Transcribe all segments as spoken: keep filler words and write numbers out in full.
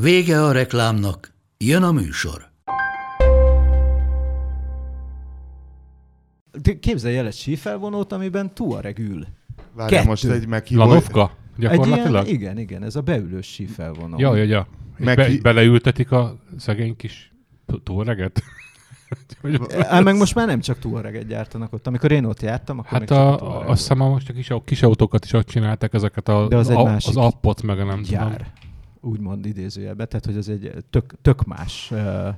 Vége a reklámnak, jön a műsor. Képzelj el egy sífelvonót, amiben Touareg ül. Várjál, most egy meghívó... Lanovka? Gyakorlatilag? Ilyen, igen, igen, ez a beülős sífelvonó. Jaj, jaj, jaj. Meghi... Be, beleültetik a szegény kis Touareget? Hát meg most már nem csak Touareget gyártanak ott. Amikor én ott jártam, akkor hát még a, csak Touareg. Hát azt hiszem, most a kis, a kis autókat is ott csinálták, ezeket a, az, a, az appot, meg a nem tudom. Úgymond idézőjelbe, tehát hogy az egy tök, tök más... Uh,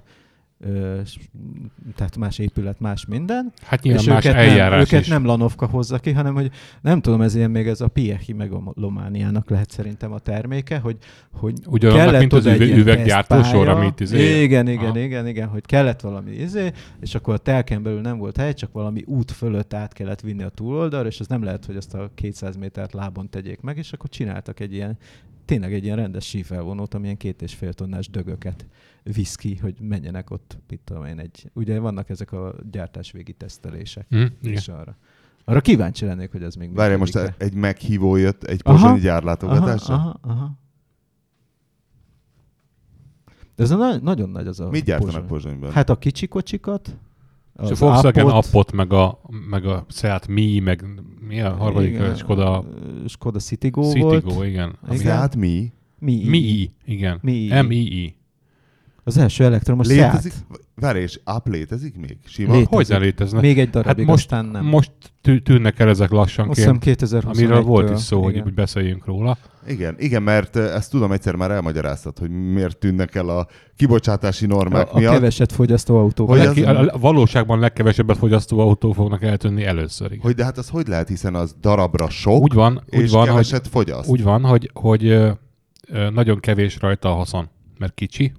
tehát más épület, más minden. Hát nyilván más eljárás nem, őket is. Nem Lanovka hozza ki, hanem hogy nem tudom, ez ilyen még ez a Piechi megalomániának lehet szerintem a terméke, hogy, hogy ugyanannak, mint az üve, üveggyártó sor, amit izé. Igen, igen, igen, igen, hogy kellett valami izé, és akkor a telken belül nem volt hely, csak valami út fölött át kellett vinni a túloldalra, és az nem lehet, hogy azt a kétszáz métert lábon tegyék meg, és akkor csináltak egy ilyen, tényleg egy ilyen rendes sífelvonót, amilyen két és fél tonnás dögöket visz ki, hogy menjenek ott, mit tudom én, egy... Ugye vannak ezek a gyártásvégi tesztelések, mm, és yeah. arra. Arra kíváncsi lennék, hogy ez még... Várjál, most le. Egy meghívó jött, egy pozsonyi gyárlátogatásra? Aha, aha, aha. De ez na- nagyon nagy az a... Mit gyártanak Pozsonyban? Hát a kicsi kocsikat, az, az a Volkswagen appot, meg a, meg a Seat Mii, meg mi a harmadik igen, a Skoda... Skoda City Go City volt. Go, igen. Seat Mii? Mii. Mii, igen. Mii. Mii. Az első elektromos Seat. Várj, és app létezik még? Sima? Létezik. Hogyan léteznek? Még egy darabig, hát most, aztán nem. Most tűnnek el ezek lassanként, amiről volt is szó, igen. Hogy beszéljünk róla. Igen, igen, mert ezt tudom, egyszer már elmagyaráztad, hogy miért tűnnek el a kibocsátási normák a, a miatt. A keveset fogyasztó autók. A valóságban legkevesebbet fogyasztó autók fognak eltűnni először. Igen. Hogy, de hát az hogy lehet, hiszen az darabra sok, úgy van, és úgy van, keveset hogy, fogyaszt. Úgy van, hogy, hogy nagyon kevés rajta a haszon, mert kicsi.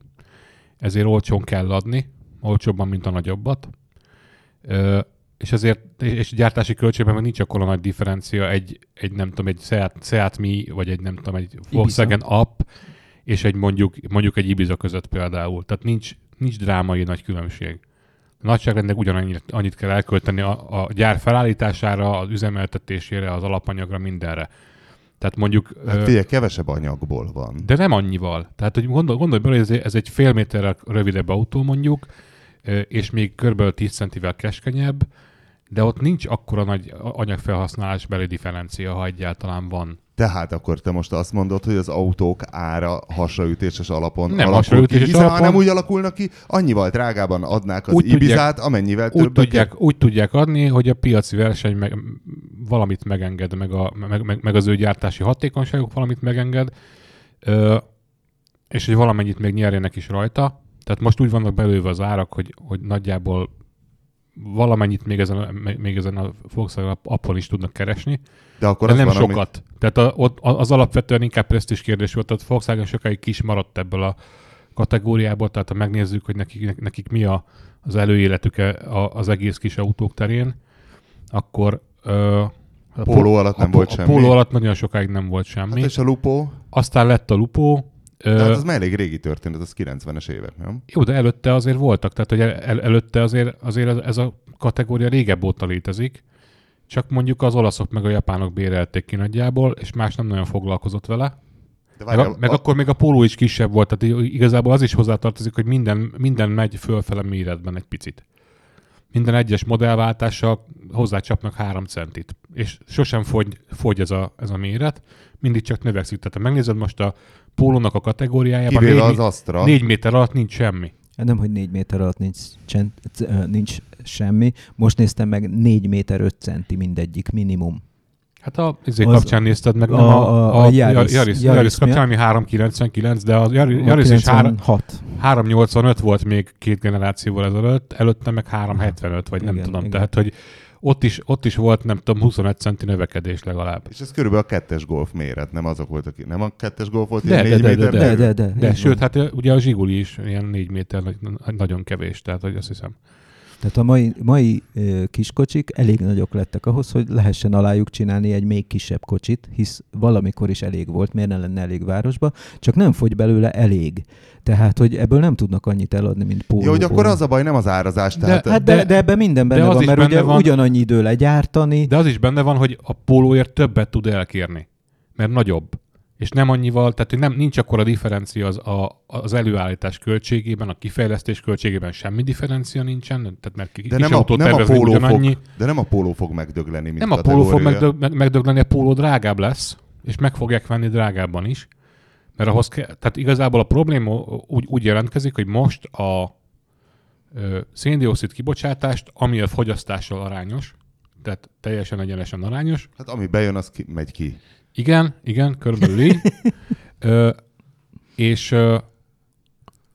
Ezért olcsón kell adni, olcsóbban, mint a nagyobbat. Ö, és ezért, és gyártási költségben meg nincs akkora nagy differencia egy, egy nem tudom, egy Seat, Seat Mii, vagy egy nem tudom, egy Volkswagen app, és egy mondjuk, mondjuk egy Ibiza között például. Tehát nincs, nincs drámai nagy különbség. Nagyságrendnek ugyanannyit annyit kell elkölteni a, a gyár felállítására, az üzemeltetésére, az alapanyagra, mindenre. Tehát mondjuk... Hát figyelj, kevesebb anyagból van. De nem annyival. Tehát hogy gondol, gondolj bele, hogy ez egy fél méterrel rövidebb autó mondjuk, és még körülbelül tíz centiméterrel keskenyebb, de ott nincs akkora nagy anyagfelhasználás beli differencia, ha egyáltalán van. Tehát akkor te most azt mondod, hogy az autók ára hasraütéses alapon nem alakul ki, hiszen alapon... nem úgy alakulnak ki, annyival drágában adnák az úgy Ibizát, tudják, amennyivel többet. Tudják, úgy tudják adni, hogy a piaci verseny meg, valamit megenged, meg, a, meg, meg, meg az ő gyártási hatékonyságuk valamit megenged, ö, és hogy valamennyit még nyerjenek is rajta. Tehát most úgy vannak belőve az árak, hogy, hogy nagyjából valamennyit még ezen a, még ezen a Volkswagen appon is tudnak keresni. De, akkor de nem van, sokat. Ami... Tehát a, az alapvetően inkább presztízs kérdés volt, tehát Volkswagen sokáig kis maradt ebből a kategóriából, tehát ha megnézzük, hogy nekik, nekik mi a, az előéletük az egész kis autók terén, akkor ö, a Polo alatt nem a, volt a, semmi. A Polo alatt nagyon sokáig nem volt semmi. Hát és a Lupo? Aztán lett a Lupo. De hát az már elég régi történet, az kilencvenes évek, nem? Jó, de előtte azért voltak, tehát hogy el, el, előtte azért, azért ez a kategória régebb óta létezik, csak mondjuk az olaszok meg a japánok bérelték ki nagyjából, és más nem nagyon foglalkozott vele. De várjál, meg meg a... akkor még a Polo is kisebb volt, tehát igazából az is hozzátartozik, hogy minden, minden megy fölfele méretben egy picit. Minden egyes modellváltással hozzácsapnak három centit, és sosem fogy, fogy ez, a, ez a méret, mindig csak növekszik. Tehát megnézed most a Pólónak a kategóriájában négy méter alatt nincs semmi. Nem, hogy négy méter alatt nincs, csen, nincs semmi. Most néztem meg négy méter öt centi mindegyik minimum. Hát a izé kapcsán nézted meg, a, nem a, a, a Yaris, Yaris, Yaris kapcsán, ami három egész kilencvenkilenc, de a Yaris is három egész nyolcvanöt volt még két generációval ezelőtt, előtte meg három egész hetvenöt, vagy nem igen, tudom. Igen. Tehát, hogy Ott is, ott is volt, nem tudom, huszonegy centi növekedés legalább. És ez körülbelül a kettes Golf méret, nem azok voltak, aki... nem a kettes Golf volt ilyen négy méter? De, de, de, de, de, de sőt, hát ugye a Zsiguli is ilyen négy méter nagyon kevés, tehát azt hiszem. Tehát a mai, mai kiskocsik elég nagyok lettek ahhoz, hogy lehessen alájuk csinálni egy még kisebb kocsit, hisz valamikor is elég volt, miért ne lenne elég városba, csak nem fogy belőle elég. Tehát, hogy ebből nem tudnak annyit eladni, mint Pólóból. Jó, hogy akkor az a baj, nem az árazás. De, tehát, hát de, de, de ebben minden benne van, mert benne ugye van, ugyanannyi idő legyártani. De az is benne van, hogy a Pólóért többet tud elkérni, mert nagyobb. És nem annyival, tehát nem, nincs akkor a differencia az, a, az előállítás költségében, a kifejlesztés költségében semmi differencia nincsen, tehát mert ki, de kis nem autót a, nem tervezni a ugyanannyi. De nem a Polo fog megdögleni, mint nem a Polo fog megdög, meg, megdögleni, a Polo drágább lesz, és meg fogják venni drágábban is. Mert ahhoz ke, tehát igazából a probléma úgy, úgy jelentkezik, hogy most a szén-dioxid kibocsátást, ami a fogyasztással arányos, tehát teljesen egyenesen arányos. Hát ami bejön, az ki, megy ki. Igen, igen, körülbelül így. Ö, és ö,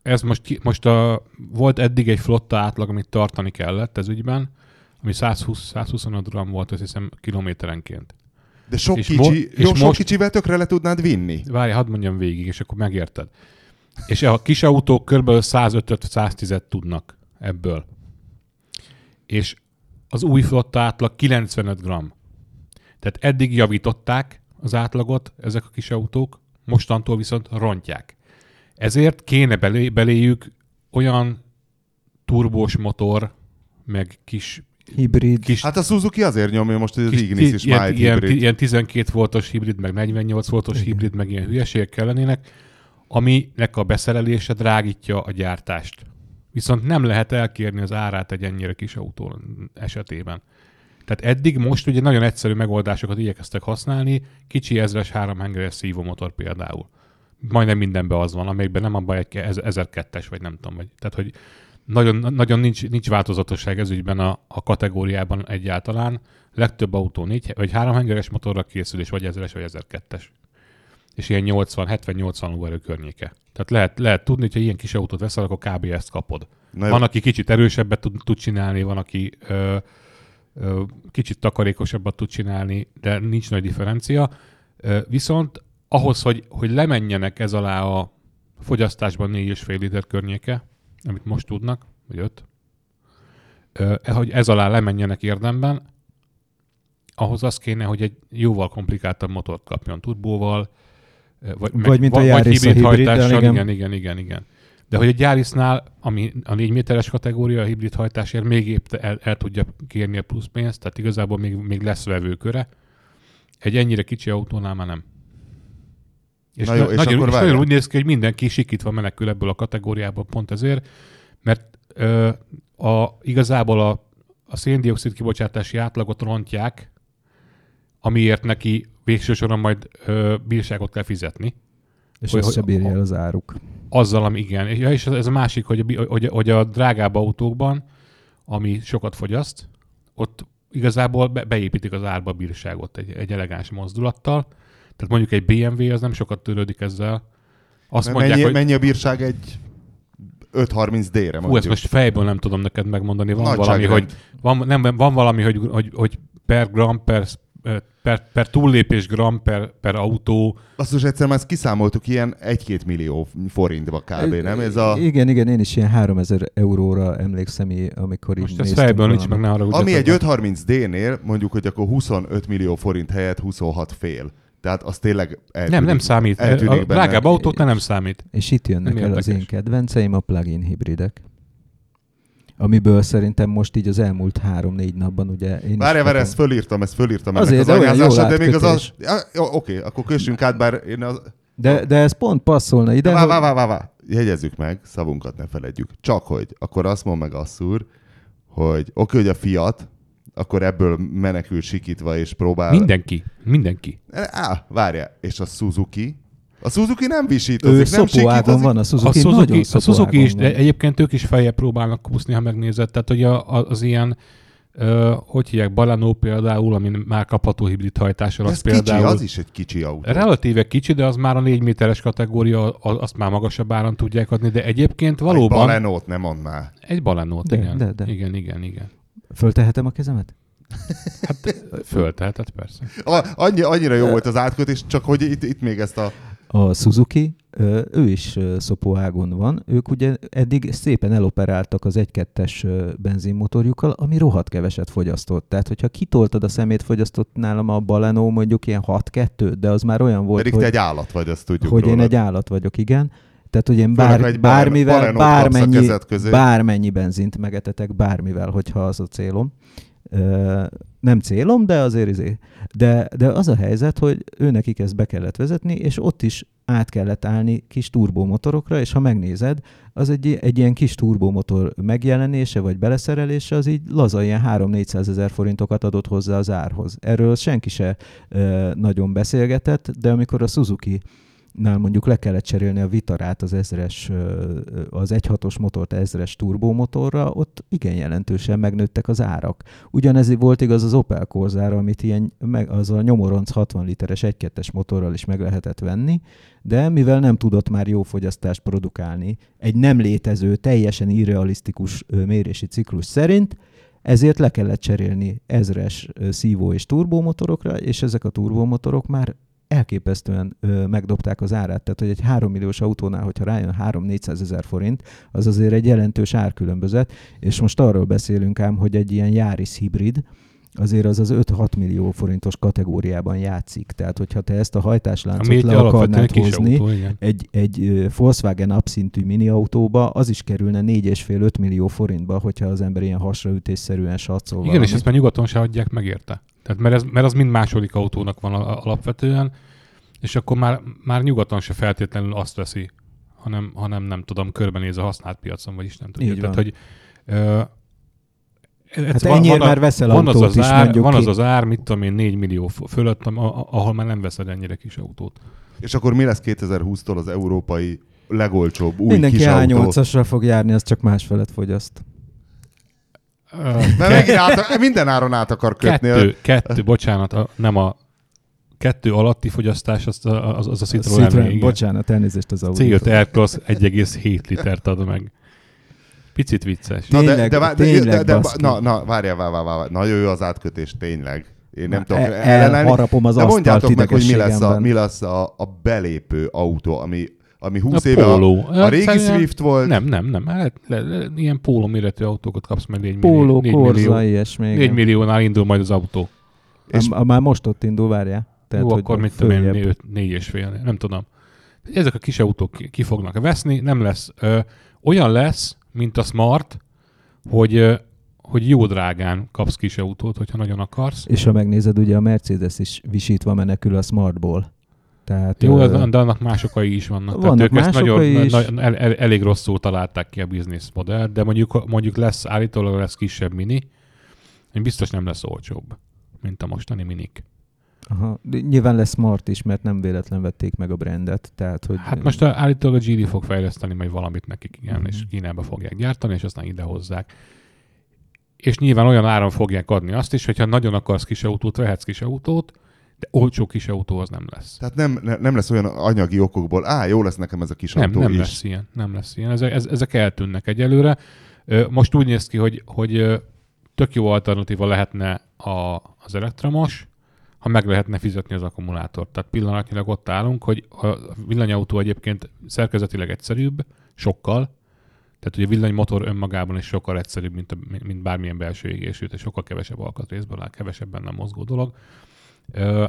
ez most, ki, most a, volt eddig egy flotta átlag, amit tartani kellett ez ügyben, ami száz húsz száz huszonöt gramm volt, azt hiszem, kilométerenként. De sok, és kicsi, mo- és jó, most, sok kicsivel tökre le tudnád vinni? Várj, hadd mondjam végig, és akkor megérted. És a kis autók körülbelül száz ötöt száz tízet tudnak ebből. És az új flotta átlag kilencvenöt gramm. Tehát eddig javították az átlagot ezek a kis autók, mostantól viszont rontják. Ezért kéne belé, beléjük olyan turbós motor, meg kis... hibrid. Kis, hát a Suzuki azért nyomja most, hogy az Ignis is már egy hibrid. Ilyen tizenkét voltos hibrid, meg negyvennyolc voltos igen, hibrid, meg ilyen hülyeségek kellenének, aminek a beszerelése drágítja a gyártást. Viszont nem lehet elkérni az árát egy ennyire kis autó esetében. Tehát eddig most ugye nagyon egyszerű megoldásokat igyekeztek használni, kicsi ezres háromhengeres szívómotor például. Majdnem mindenben az van, amelyikben nem abban egy ezerkettes, vagy nem tudom. Vagy. Tehát, hogy nagyon, nagyon nincs, nincs változatosság ez ügyben a, a kategóriában egyáltalán. Legtöbb autó négy, vagy háromhengeres motorra készül, és vagy ezres, vagy ezerkettes. És ilyen nyolcvan hetven nyolcvan lóerő környéke. Tehát lehet, lehet tudni, hogyha ilyen kis autót veszel, akkor kb. Ezt kapod. Na, van, aki kicsit erősebbet tud, tud csinálni, van, aki... Ö, kicsit takarékosabbat tud csinálni, de nincs nagy differencia. Viszont ahhoz, hogy, hogy lemenjenek ez alá a fogyasztásban négy és fél liter környéke, amit most tudnak, vagy öt, hogy ez alá lemenjenek érdemben, ahhoz az kéne, hogy egy jóval komplikáltabb motort kapjon turbóval, vagy, vagy meg, mint a Yaris hibrid hajtással, igen. igen, igen, igen, igen. De hogy egy Yarisnál, ami a négy méteres kategória, a hibrid hajtásért még épp el, el tudja kérni a plusz pénzt, tehát igazából még, még lesz vevőköre. Egy ennyire kicsi autónál már nem. És, Na jó, na, és, nagyon, és nagyon úgy néz ki, hogy mindenki sikítva menekül ebből a kategóriából pont ezért, mert ö, a, igazából a, a szén-dioxid kibocsátási átlagot rontják, amiért neki végső soron majd ö, bírságot kell fizetni. És hogy, össze bírja el az áruk. Azzal, ami igen. Ja, és ez a másik, hogy a, hogy, hogy a drágább autókban, ami sokat fogyaszt, ott igazából be, beépítik az árba a bírságot egy, egy elegáns mozdulattal. Tehát mondjuk egy bé em vé az nem sokat törődik ezzel. Azt mondják, mennyi, hogy... mennyi a bírság egy ötszázharminc dé-re mondjuk? Hú, ezt most fejből nem tudom neked megmondani. Van Nagyság valami, rend. hogy, van, nem, van valami hogy, hogy, hogy per gram, per Per, per túllépés gram, per, per autó. Azt is egyszer már ezt kiszámoltuk, ilyen egy-két millió forintba kb. Nem? Ez a... Igen, igen, én is ilyen háromezer euróra emlékszem, amikor most így néztem. Most ez fejből nincs, meg ne haragudjatok. Ami egy ötszázharminc dé-nél mondjuk, hogy akkor huszonöt millió forint helyett huszonhat fél. Tehát az tényleg eltűnik. Nem, nem számít. A drágább autót nem számít. És itt jönnek nem el érdekes. Az én kedvenceim, a plug-in hibridek. Amiből szerintem most így az elmúlt három-négy napban ugye... Várjál, várjál, ezt fölírtam, ezt fölírtam ennek az anyázását, de még az az... Oké, akkor kössünk át, bár én az... De ez pont passzolna ide, hogy... Vá, vá, vá, vá, jegyezzük meg, szavunkat ne feledjük. Csak hogy, akkor azt mond meg Asszúr, hogy oké, hogy a Fiat, akkor ebből menekül sikítva és próbál... Mindenki, mindenki. Á, várjál, és a Suzuki... A Suzuki nem visítozik, nem sikítozik. Van a Suzuki, a Suzuki, a Suzuki is, de egyébként ők is feljebb próbálnak kúszni, ha megnézed. Tehát, hogy az, az ilyen, ö, hogy hívják, Baleno például, ami már kapható hibrid hajtással. Ez kicsi, az is egy kicsi autó. Relatíve kicsi, de az már a négy méteres kategória, azt már magasabb áron tudják adni, de egyébként valóban... Egy Balenót nem annál. Egy Balenót, igen. De, de. Igen, igen, igen. Föltehetem a kezemet? Hát fölteltet persze. A, annyi, annyira jó volt az átkötés, csak hogy itt, itt még ezt a... A Suzuki, ő is szopóágon van. Ők ugye eddig szépen eloperáltak az egy kettes benzinmotorjukkal, ami rohadt keveset fogyasztott. Tehát, hogyha kitoltad a szemét, fogyasztott nálam a Baleno mondjuk ilyen hat kettő, de az már olyan volt, Pedig hogy... Pedig te egy állat vagy, azt tudjuk Hogy rólad. Én egy állat vagyok, igen. Tehát, hogy én bár, bármivel, bármennyi, bármennyi benzint megetetek, bármivel, hogyha az a célom. Nem célom, de azért izé. De, de az a helyzet, hogy őnekik ezt be kellett vezetni, és ott is át kellett állni kis turbomotorokra, és ha megnézed, az egy, egy ilyen kis turbomotor megjelenése, vagy beleszerelése, az így laza ilyen három-négyszázezer forintokat adott hozzá az árhoz. Erről senki se ö, nagyon beszélgetett, de amikor a Suzuki nál mondjuk le kellett cserélni a Vitarát, az ezres, az egy hatos motort ezres turbomotorra, ott igen jelentősen megnőttek az árak. Ugyanez volt igaz az Opel Corsára, amit ilyen, az a nyomoronc hatvan literes egy kettes motorral is meg lehetett venni, de mivel nem tudott már jó fogyasztást produkálni egy nem létező, teljesen irrealisztikus mérési ciklus szerint, ezért le kellett cserélni ezres szívó és turbomotorokra, és ezek a turbomotorok már elképesztően ö, megdobták az árát. Tehát, hogy egy három milliós autónál, hogyha rájön három-négyszázezer forint, az azért egy jelentős árkülönbözet, és most arról beszélünk ám, hogy egy ilyen Yaris hibrid, azért az az öt-hat millió forintos kategóriában játszik. Tehát, hogyha te ezt a hajtásláncot Ami le akarnád hozni, autó, egy, egy Volkswagen abszintű mini autóba, az is kerülne négy és fél-öt millió forintba, hogyha az ember ilyen hasraütésszerűen satszol. Igen, valamit. És ezt már nyugaton se adják meg érte. Tehát mert, ez, mert az mind második autónak van alapvetően, és akkor már, már nyugaton se feltétlenül azt veszi, hanem, hanem nem tudom, körbenéz a használt piacon, vagyis nem tudja. Tehát, hogy... Ö, hát van, ennyire van, már veszel van autót az is, ár, mondjuk. Van az az ár, mit tudom én, négy millió fölött, ahol már nem veszed ennyire kis autót. És akkor mi lesz kétezer-húsztól az európai legolcsóbb új mindenki kis autó? Mindenki á nyolcasra fog járni, az csak másfelet fogyaszt. Mert át, minden áron át akar kötni. Kettő, kettő bocsánat, a, nem a kettő alatti fogyasztás, az a, az, az a Citroën. Citroën, bocsánat, elnézést az autó. cé öt Aircross egy egész hét litert ad meg. Picit vicces. Na, tényleg, de, de, tényleg de, de, de, na, na, várjál, várjál, várjál. Na, jó az átkötés, tényleg. Én nem tudom ellenállni. Elharapom az asztalt idegességemben. De mondjátok meg, hogy mi lesz a, a belépő autó, ami... Ami húsz a éve Polo. A, a régi szerintem Swift volt. Nem, nem, nem. Le, le, le, ilyen Polo méretű autókat kapsz meg négy millió. Polo, Corsa, ilyesmi. négy milliónál indul majd az autó. És a, a, már most ott indul, várjál. Tehát, jó, hogy akkor mit tudom én, négy és fél. Nem tudom. Ezek a kis autók ki fognak veszni, nem lesz. Ö, olyan lesz, mint a Smart, hogy... Ö, hogy jó drágán kapsz kis autót, hogyha nagyon akarsz. És ha megnézed, ugye a Mercedes is visítva menekül a Smartból. Tehát, jó, ö... de annak más okai is vannak. vannak Tehát ők ezt nagyon, is. Nagyon, el, el, elég rosszul találták ki a business modell, de mondjuk, mondjuk lesz, állítólag lesz kisebb mini, biztos nem lesz olcsóbb, mint a mostani minik. Aha. De nyilván lesz Smart is, mert nem véletlen vették meg a brandet. Tehát, hogy... Hát most állítólag a gé dé fog fejleszteni majd valamit nekik, igen, mm-hmm. és Kínába fogják gyártani, és aztán idehozzák. És nyilván olyan áron fogják adni azt is, hogyha nagyon akarsz kis autót, vehetsz kis autót, de olcsó kis autó az nem lesz. Tehát nem, nem lesz olyan anyagi okokból, á, jó lesz nekem ez a kis nem, autó nem is. Lesz ilyen, nem lesz ilyen. Ezek, ezek eltűnnek egyelőre. Most úgy néz ki, hogy, hogy tök jó alternatíva lehetne a, az elektromos, ha meg lehetne fizetni az akkumulátort. Tehát pillanatnyilag ott állunk, hogy a villanyautó egyébként szerkezetileg egyszerűbb, sokkal. Tehát ugye a villanymotor önmagában is sokkal egyszerűbb, mint, a, mint bármilyen belső égésű, és sokkal kevesebb alkatrészből áll, kevesebb benne mozgó dolog. Ö,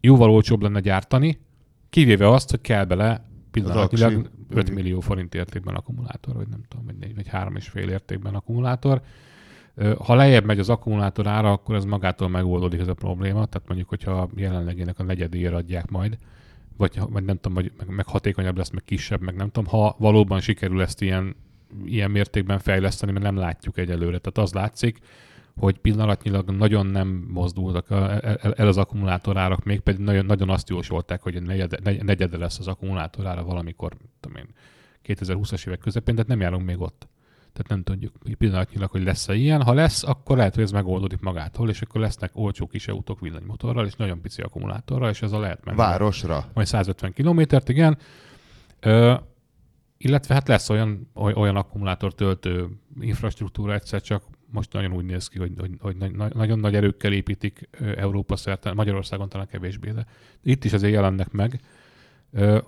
jóval olcsóbb lenne gyártani, kivéve azt, hogy kell bele pillanatnyilag öt millió forint értékben akkumulátor, vagy nem tudom, vagy három és fél értékben akkumulátor. Ö, ha lejjebb megy az akkumulátor ára, akkor ez magától megoldódik ez a probléma, tehát mondjuk, hogyha jelenlegének a negyedéért adják majd, vagy, vagy nem tudom, vagy, meg, meg hatékonyabb lesz, meg kisebb, meg nem tudom, ha valóban sikerül ezt ilyen ilyen mértékben fejleszteni, mert nem látjuk egyelőre. Tehát az látszik, hogy pillanatnyilag nagyon nem mozdultak el az akkumulátorárak, még pedig nagyon, nagyon azt jósolták, hogy negyede, negyede lesz az akkumulátorára valamikor, tudom én, kétezer-húszas évek közepén, tehát nem járunk még ott. Tehát nem tudjuk pillanatnyilag, hogy lesz-e ilyen. Ha lesz, akkor lehet, hogy ez megoldódik magától, és akkor lesznek olcsó kis autók villanymotorral, és nagyon pici akkumulátorral, és ez a lehet menni. Városra. Majd száz ötven kilométert, igen. Ö, Illetve hát lesz olyan, olyan akkumulátortöltő infrastruktúra egyszer csak, most nagyon úgy néz ki, hogy, hogy, hogy nagyon nagy erőkkel építik Európa szerte, Magyarországon talán kevésbé, de itt is azért jelennek meg,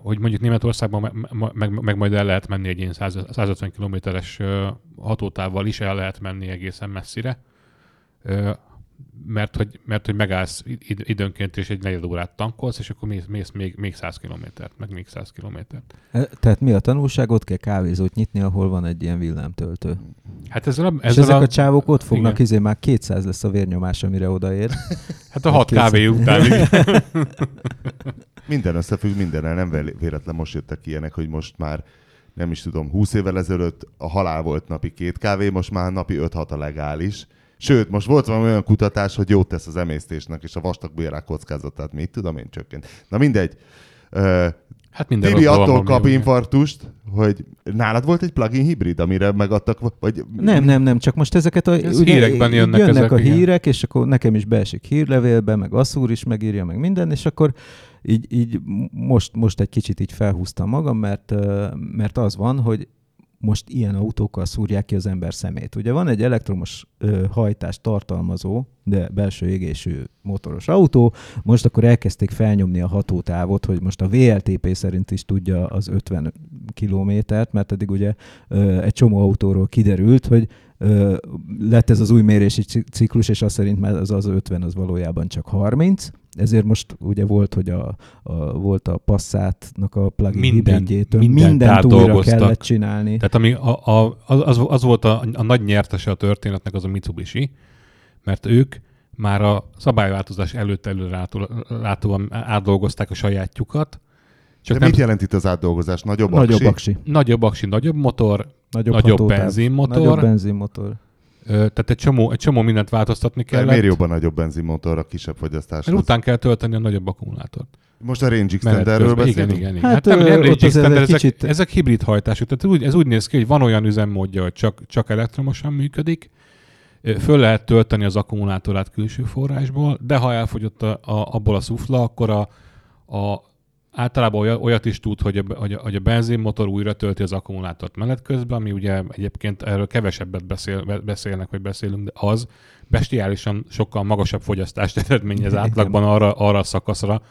hogy mondjuk Németországban meg, meg, meg majd el lehet menni egy ilyen száz ötven kilométeres hatótávval is el lehet menni egészen messzire, mert hogy, mert, hogy megállsz időnként és egy negyed órát tankolsz, és akkor mész, mész még, még száz kilométert, meg még száz kilométert. Tehát mi a tanulság? Ott kell kávézót nyitni, ahol van egy ilyen villámtöltő. Hát ezzel a, ezzel és ezek a, a csávok ott fognak, izé már kétszáz lesz a vérnyomás, amire odaér. Hát a hat kávé után. Minden összefügg mindennel, nem véletlen most jöttek ilyenek, hogy most már nem is tudom, húsz évvel ezelőtt a halál volt napi két kávé, most már napi öt-hat a legális. Sőt, most volt valami olyan kutatás, hogy jót tesz az emésztésnek, és a vastagbélrák kockázatát, mit tudom én, csökkent. Na mindegy. Hát minden Tibi attól kap infarktust, hogy nálad volt egy plug-in hibrid, amire megadtak, vagy... Nem, nem, nem, csak most ezeket a... Ez ugye, hírekben jönnek, jönnek ezek, a hírek, igen. És akkor nekem is beesik hírlevélbe, meg Asszúr is megírja, meg minden, és akkor így, így most, most egy kicsit így felhúztam magam, mert, mert az van, hogy most ilyen autókkal szúrják ki az ember szemét. Ugye van egy elektromos ö, hajtást tartalmazó, de belső égésű motoros autó, most akkor elkezdték felnyomni a hatótávot, hogy most a vé el té pé szerint is tudja az ötven kilométert, mert eddig ugye ö, egy csomó autóról kiderült, hogy ö, lett ez az új mérési ciklus, és az szerint már az, az ötven az valójában csak harminc, ezért most ugye volt, hogy a, a, volt a Passatnak a plug-in hibridjétől, mindent, mindent újra dolgoztak. Kellett csinálni. Tehát ami a, a, az, az volt a, a nagy nyertese a történetnek, az a Mitsubishi, mert ők már a szabályváltozás előtt előrelátóan átdolgozták a sajátjukat. Csak de mit jelent itt az átdolgozás? Nagyobb aksi? Nagyobb aksi, nagyobb, aksi, nagyobb motor, nagyobb, nagyobb benzinmotor. Nagyobb benzinmotor. Tehát egy csomó, egy csomó mindent változtatni kellett. Miért jobban nagyobb benzinmotorra, kisebb fogyasztáshoz? Után kell tölteni a nagyobb akkumulátort. Most a Range Extenderről beszélünk? Igen, igen, igen. Hát, hát nem, nem Range Extender, ezek, kicsit... ezek hibrid hajtású. Tehát úgy, ez úgy néz ki, hogy van olyan üzemmódja, hogy csak, csak elektromosan működik, föl lehet tölteni az akkumulátorát külső forrásból, de ha elfogyott a, a, abból a szufla, akkor a, a, általában olyat is tud, hogy a, hogy, a, hogy a benzinmotor újra tölti az akkumulátort menet közben, ami ugye egyébként erről kevesebbet beszél, beszélnek, vagy beszélünk, de az bestiálisan sokkal magasabb fogyasztást eredményez átlagban arra, arra a szakaszra,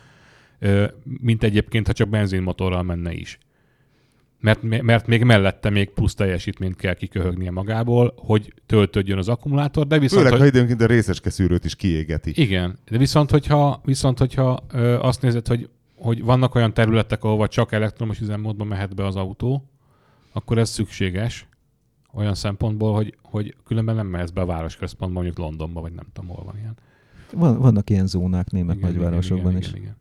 mint egyébként, ha csak benzinmotorral menne is. Mert, mert még mellette még plusz teljesítményt kell kiköhögnie magából, hogy töltődjön az akkumulátor, de viszont... Főleg, hogy... ha időnként a részecske szűrőt is kiégeti. Igen, de viszont, hogyha, viszont, hogyha ö, azt nézed, hogy, hogy vannak olyan területek, ahol csak elektromos üzemmódban mehet be az autó, akkor ez szükséges olyan szempontból, hogy, hogy különben nem mehetsz be a városközpontba, mondjuk Londonba, vagy nem tudom, hol van ilyen. Van, vannak ilyen zónák német igen, nagyvárosokban igen, igen, is. Igen, igen.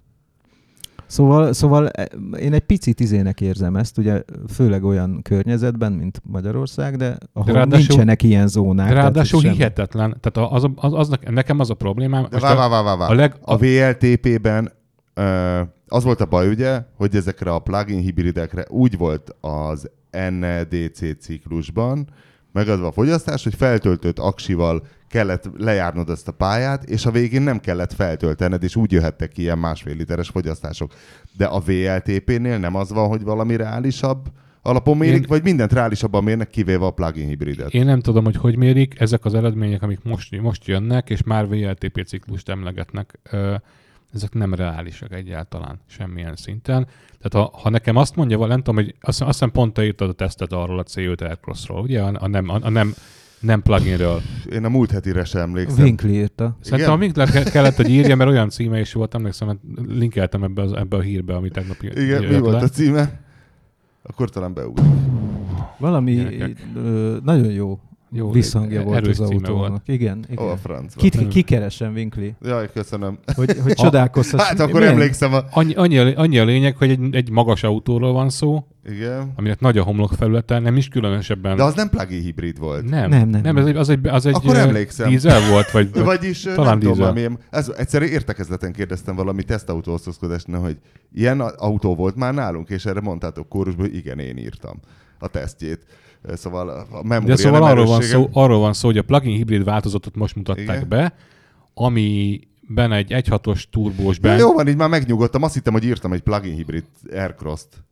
Szóval, szóval én egy picit izének érzem ezt, ugye főleg olyan környezetben, mint Magyarország, de ahol de nincsenek ilyen zónák. Ráadásul hihetetlen. Tehát az, az, az, nekem az a problémám... De vá, vá, vá, vá, vá. A, leg, a... a vé el té pé-ben ö, az volt a baj, ugye, hogy ezekre a plug-in hibridekre úgy volt az en e dé cé ciklusban megadva a fogyasztás, hogy feltöltött aksival kellett lejárnod ezt a pályát, és a végén nem kellett feltöltened, és úgy jöhettek ki ilyen másfél literes fogyasztások. De a vé el té pé-nél nem az van, hogy valami reálisabb alapon mérik, én... vagy mindent reálisabban mérnek, kivéve a plug-in hibridet? Én nem tudom, hogy hogy mérik. Ezek az eredmények, amik most, most jönnek, és már vé el té pé ciklust emlegetnek, ezek nem reálisak egyáltalán semmilyen szinten. Tehát ha, ha nekem azt mondja, nem tudom, hogy azt, azt hiszem pont te írtad a tesztet arról a cé öt Aircrossról, ugye? A, a nem... A, a nem Nem pluginről. Én a múlt hetire sem emlékszem. Winkler írta. Szerintem a Winkler kellett, hogy írja, mert olyan címe is volt, emlékszem, mert linkeltem ebbe, az, ebbe a hírbe, amit tegnap írtam. Igen, mi volt le. A címe? Akkor talán beugrik. Valami ö, nagyon jó, jó visszhangja volt az autónak. Igen, igen. Oh, a franc van. Kit kikeresem, Winkler. Jaj, köszönöm. Hogy, hogy csodálkoztass. Hát akkor milyen? Emlékszem. A... Annyi, annyi, annyi a lényeg, hogy egy, egy magas autóról van szó, igen. Aminek nagy a homlok felülete, nem is különösebben... De az nem plug-in hibrid volt. Nem, nem, nem. nem az egy, az egy, az egy akkor emlékszem. Dízel volt, vagy vagyis, talán nem dízel. Tudom, ez, egyszer értekezleten kérdeztem valami tesztautóosztozkodásnál, hogy ilyen autó volt már nálunk, és erre mondtátok kórusban, hogy igen, én írtam a tesztjét. Szóval a memória. De szóval arról van, szó, arról van szó, hogy a plug-in hibrid változatot most mutatták igen. be, ami... Ben egy egyhatos turbós ben. Jó van, így már megnyugodtam. Azt hittem, hogy írtam egy plug-in hibrid Aircross-t.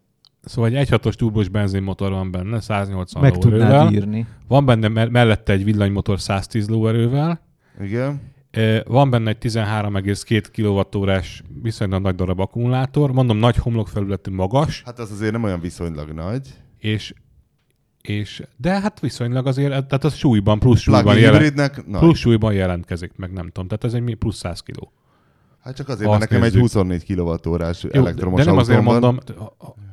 Szóval egy egyhatos turbós benzinmotor van benne, száznyolcvan meg lóerővel. Meg tudnád írni. Van benne me- mellette egy villanymotor száztíz lóerővel. Igen. Van benne egy tizenhárom egész két kilowattórás viszonylag nagy darab akkumulátor. Mondom, nagy homlokfelületű, magas. Hát az azért nem olyan viszonylag nagy. És, és de hát viszonylag azért, tehát az súlyban, plusz súlyban, jelent, plusz súlyban jelentkezik, meg nem tudom. Tehát ez egy plusz száz kiló. Hát csak azért, mert nekem nézzük. Egy huszonnégy kilowattórás elektromos autón van. De nem azért mondom,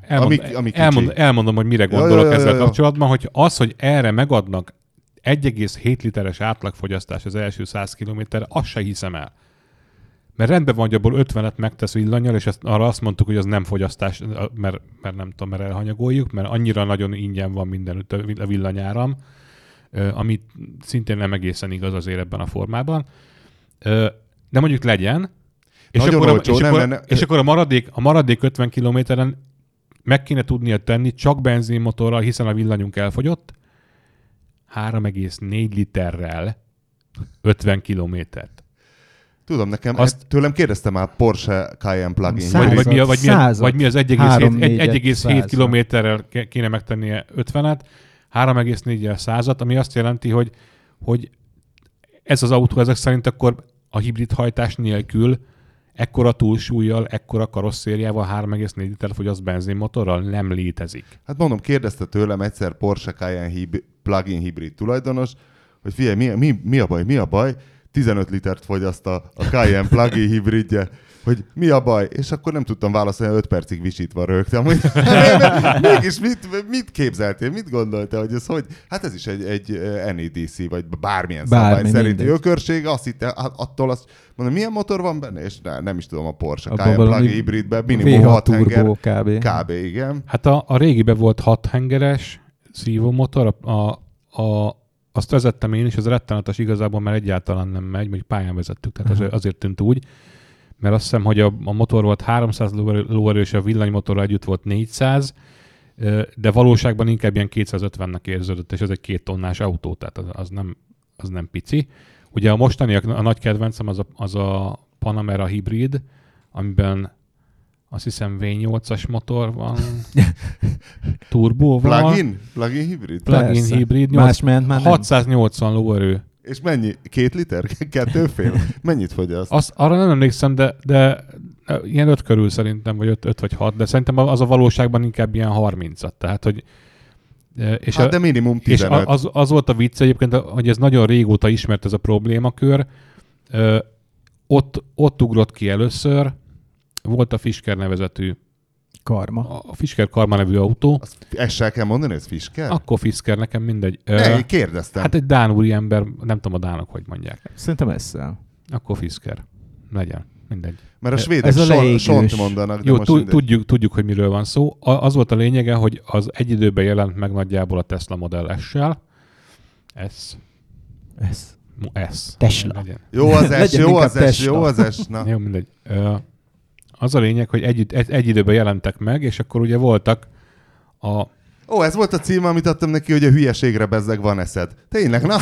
elmond, ami, ami elmond, elmondom, hogy mire gondolok ja, ja, ezzel ja, ja, kapcsolatban, hogy az, hogy erre megadnak egy egész hét literes átlagfogyasztás az első száz kilométerre, azt se hiszem el. Mert rendben van, hogy abból ötvenet megtesz villannyal, és ezt, arra azt mondtuk, hogy az nem fogyasztás, mert, mert nem tudom, mert elhanyagoljuk, mert annyira nagyon ingyen van mindenütt a villanyáram, ami szintén nem egészen igaz azért ebben a formában. De mondjuk legyen, és akkor, olcsó, a, és, nem, akkor, nem. és akkor a maradék, a maradék ötven kilométeren meg kéne tudnia tenni csak benzinmotorral, hiszen a villanyunk elfogyott, három egész négy literrel ötven kilométert. Tudom, nekem azt tőlem kérdezte már Porsche Cayenne plug-in. Vagy, vagy, mi, vagy, mi, vagy mi az egy egész hét kilométerrel kéne megtennie ötvenet, három egész négyel százat, ami azt jelenti, hogy, hogy ez az autó ezek szerint akkor a hibrid hajtás nélkül ekkora túlsúlyjal, ekkora karosszériával, három egész négy liter fogyaszt benzinmotorral nem létezik. Hát mondom, kérdezte tőlem egyszer Porsche Cayenne hib- plug-in hibrid tulajdonos, hogy figyelj, mi, mi, mi a baj, mi a baj? tizenöt litert fogyaszt a, a Cayenne plug-in hibridje, hogy mi a baj? És akkor nem tudtam válaszolni, öt percig visítva rögtem, hogy mégis mit, mit képzeltél, mit gondoltál, hogy ez hogy? Hát ez is egy, egy en é dé cé, vagy bármilyen Bármi, szabály szerinti ökörség, azt hitte, attól azt mondom, milyen motor van benne? És ne, nem is tudom, a Porsche Cayenne plug-in hibridben minimum hat henger. Kb. kb. Igen. Hát a, a régiben volt hat hengeres szívómotor, a, a, a azt vezettem én is, az rettenetes igazából, mert egyáltalán nem megy, mondjuk pályán vezettük, tehát azért, azért tűnt úgy, mert azt hiszem, hogy a, a motor volt háromszáz lóerő, és a villanymotorral együtt volt négyszáz, de valóságban inkább ilyen kétszázötvennek érződött, és ez egy két tonnás autó, tehát az, az, nem, az nem pici. Ugye a mostani, a nagy kedvencem az a, az a Panamera hibrid, amiben azt hiszem vé nyolcas motor van, turbóval. Plug-in? Plug-in hibrid? Plug-in hibrid, hatszáznyolcvan lóerő. És mennyi? Két liter? Kettőfél? Mennyit fogyaszt? Azt, arra nem emlékszem, de, de ilyen öt körül szerintem, vagy öt, öt vagy hat, de szerintem az a valóságban inkább ilyen harmincat. Tehát, hogy... És hát a, de minimum tizenöt. És az, az volt a vicc egyébként, hogy ez nagyon régóta ismert ez a problémakör. Ott, ott ugrott ki először, volt a Fisker nevezetű Karma. A Fisker Karma nevű autó. Azt, ezt sem kell mondani, ez Fisker? Akkor Fisker, nekem mindegy. Ne, én kérdeztem. Hát egy dán úri ember, nem tudom a dánok, hogy mondják. Szerintem ezzel. Akkor Fisker. Legyen, mindegy. Mert a svédek so, sont mondanak. Jó, tudjuk, tudjuk, hogy miről van szó. Az volt a lényege, hogy az egy időben jelent meg nagyjából a Tesla Model S-sel. S. S. S. Tesla. Jó az S, jó az S, jó az S. Jó, mindegy. Az a lényeg, hogy egy, egy, egy időben jelentek meg, és akkor ugye voltak a... Ó, ez volt a címe, amit adtam neki, hogy a hülyeségre bezzeg van eszed. Tényleg, na,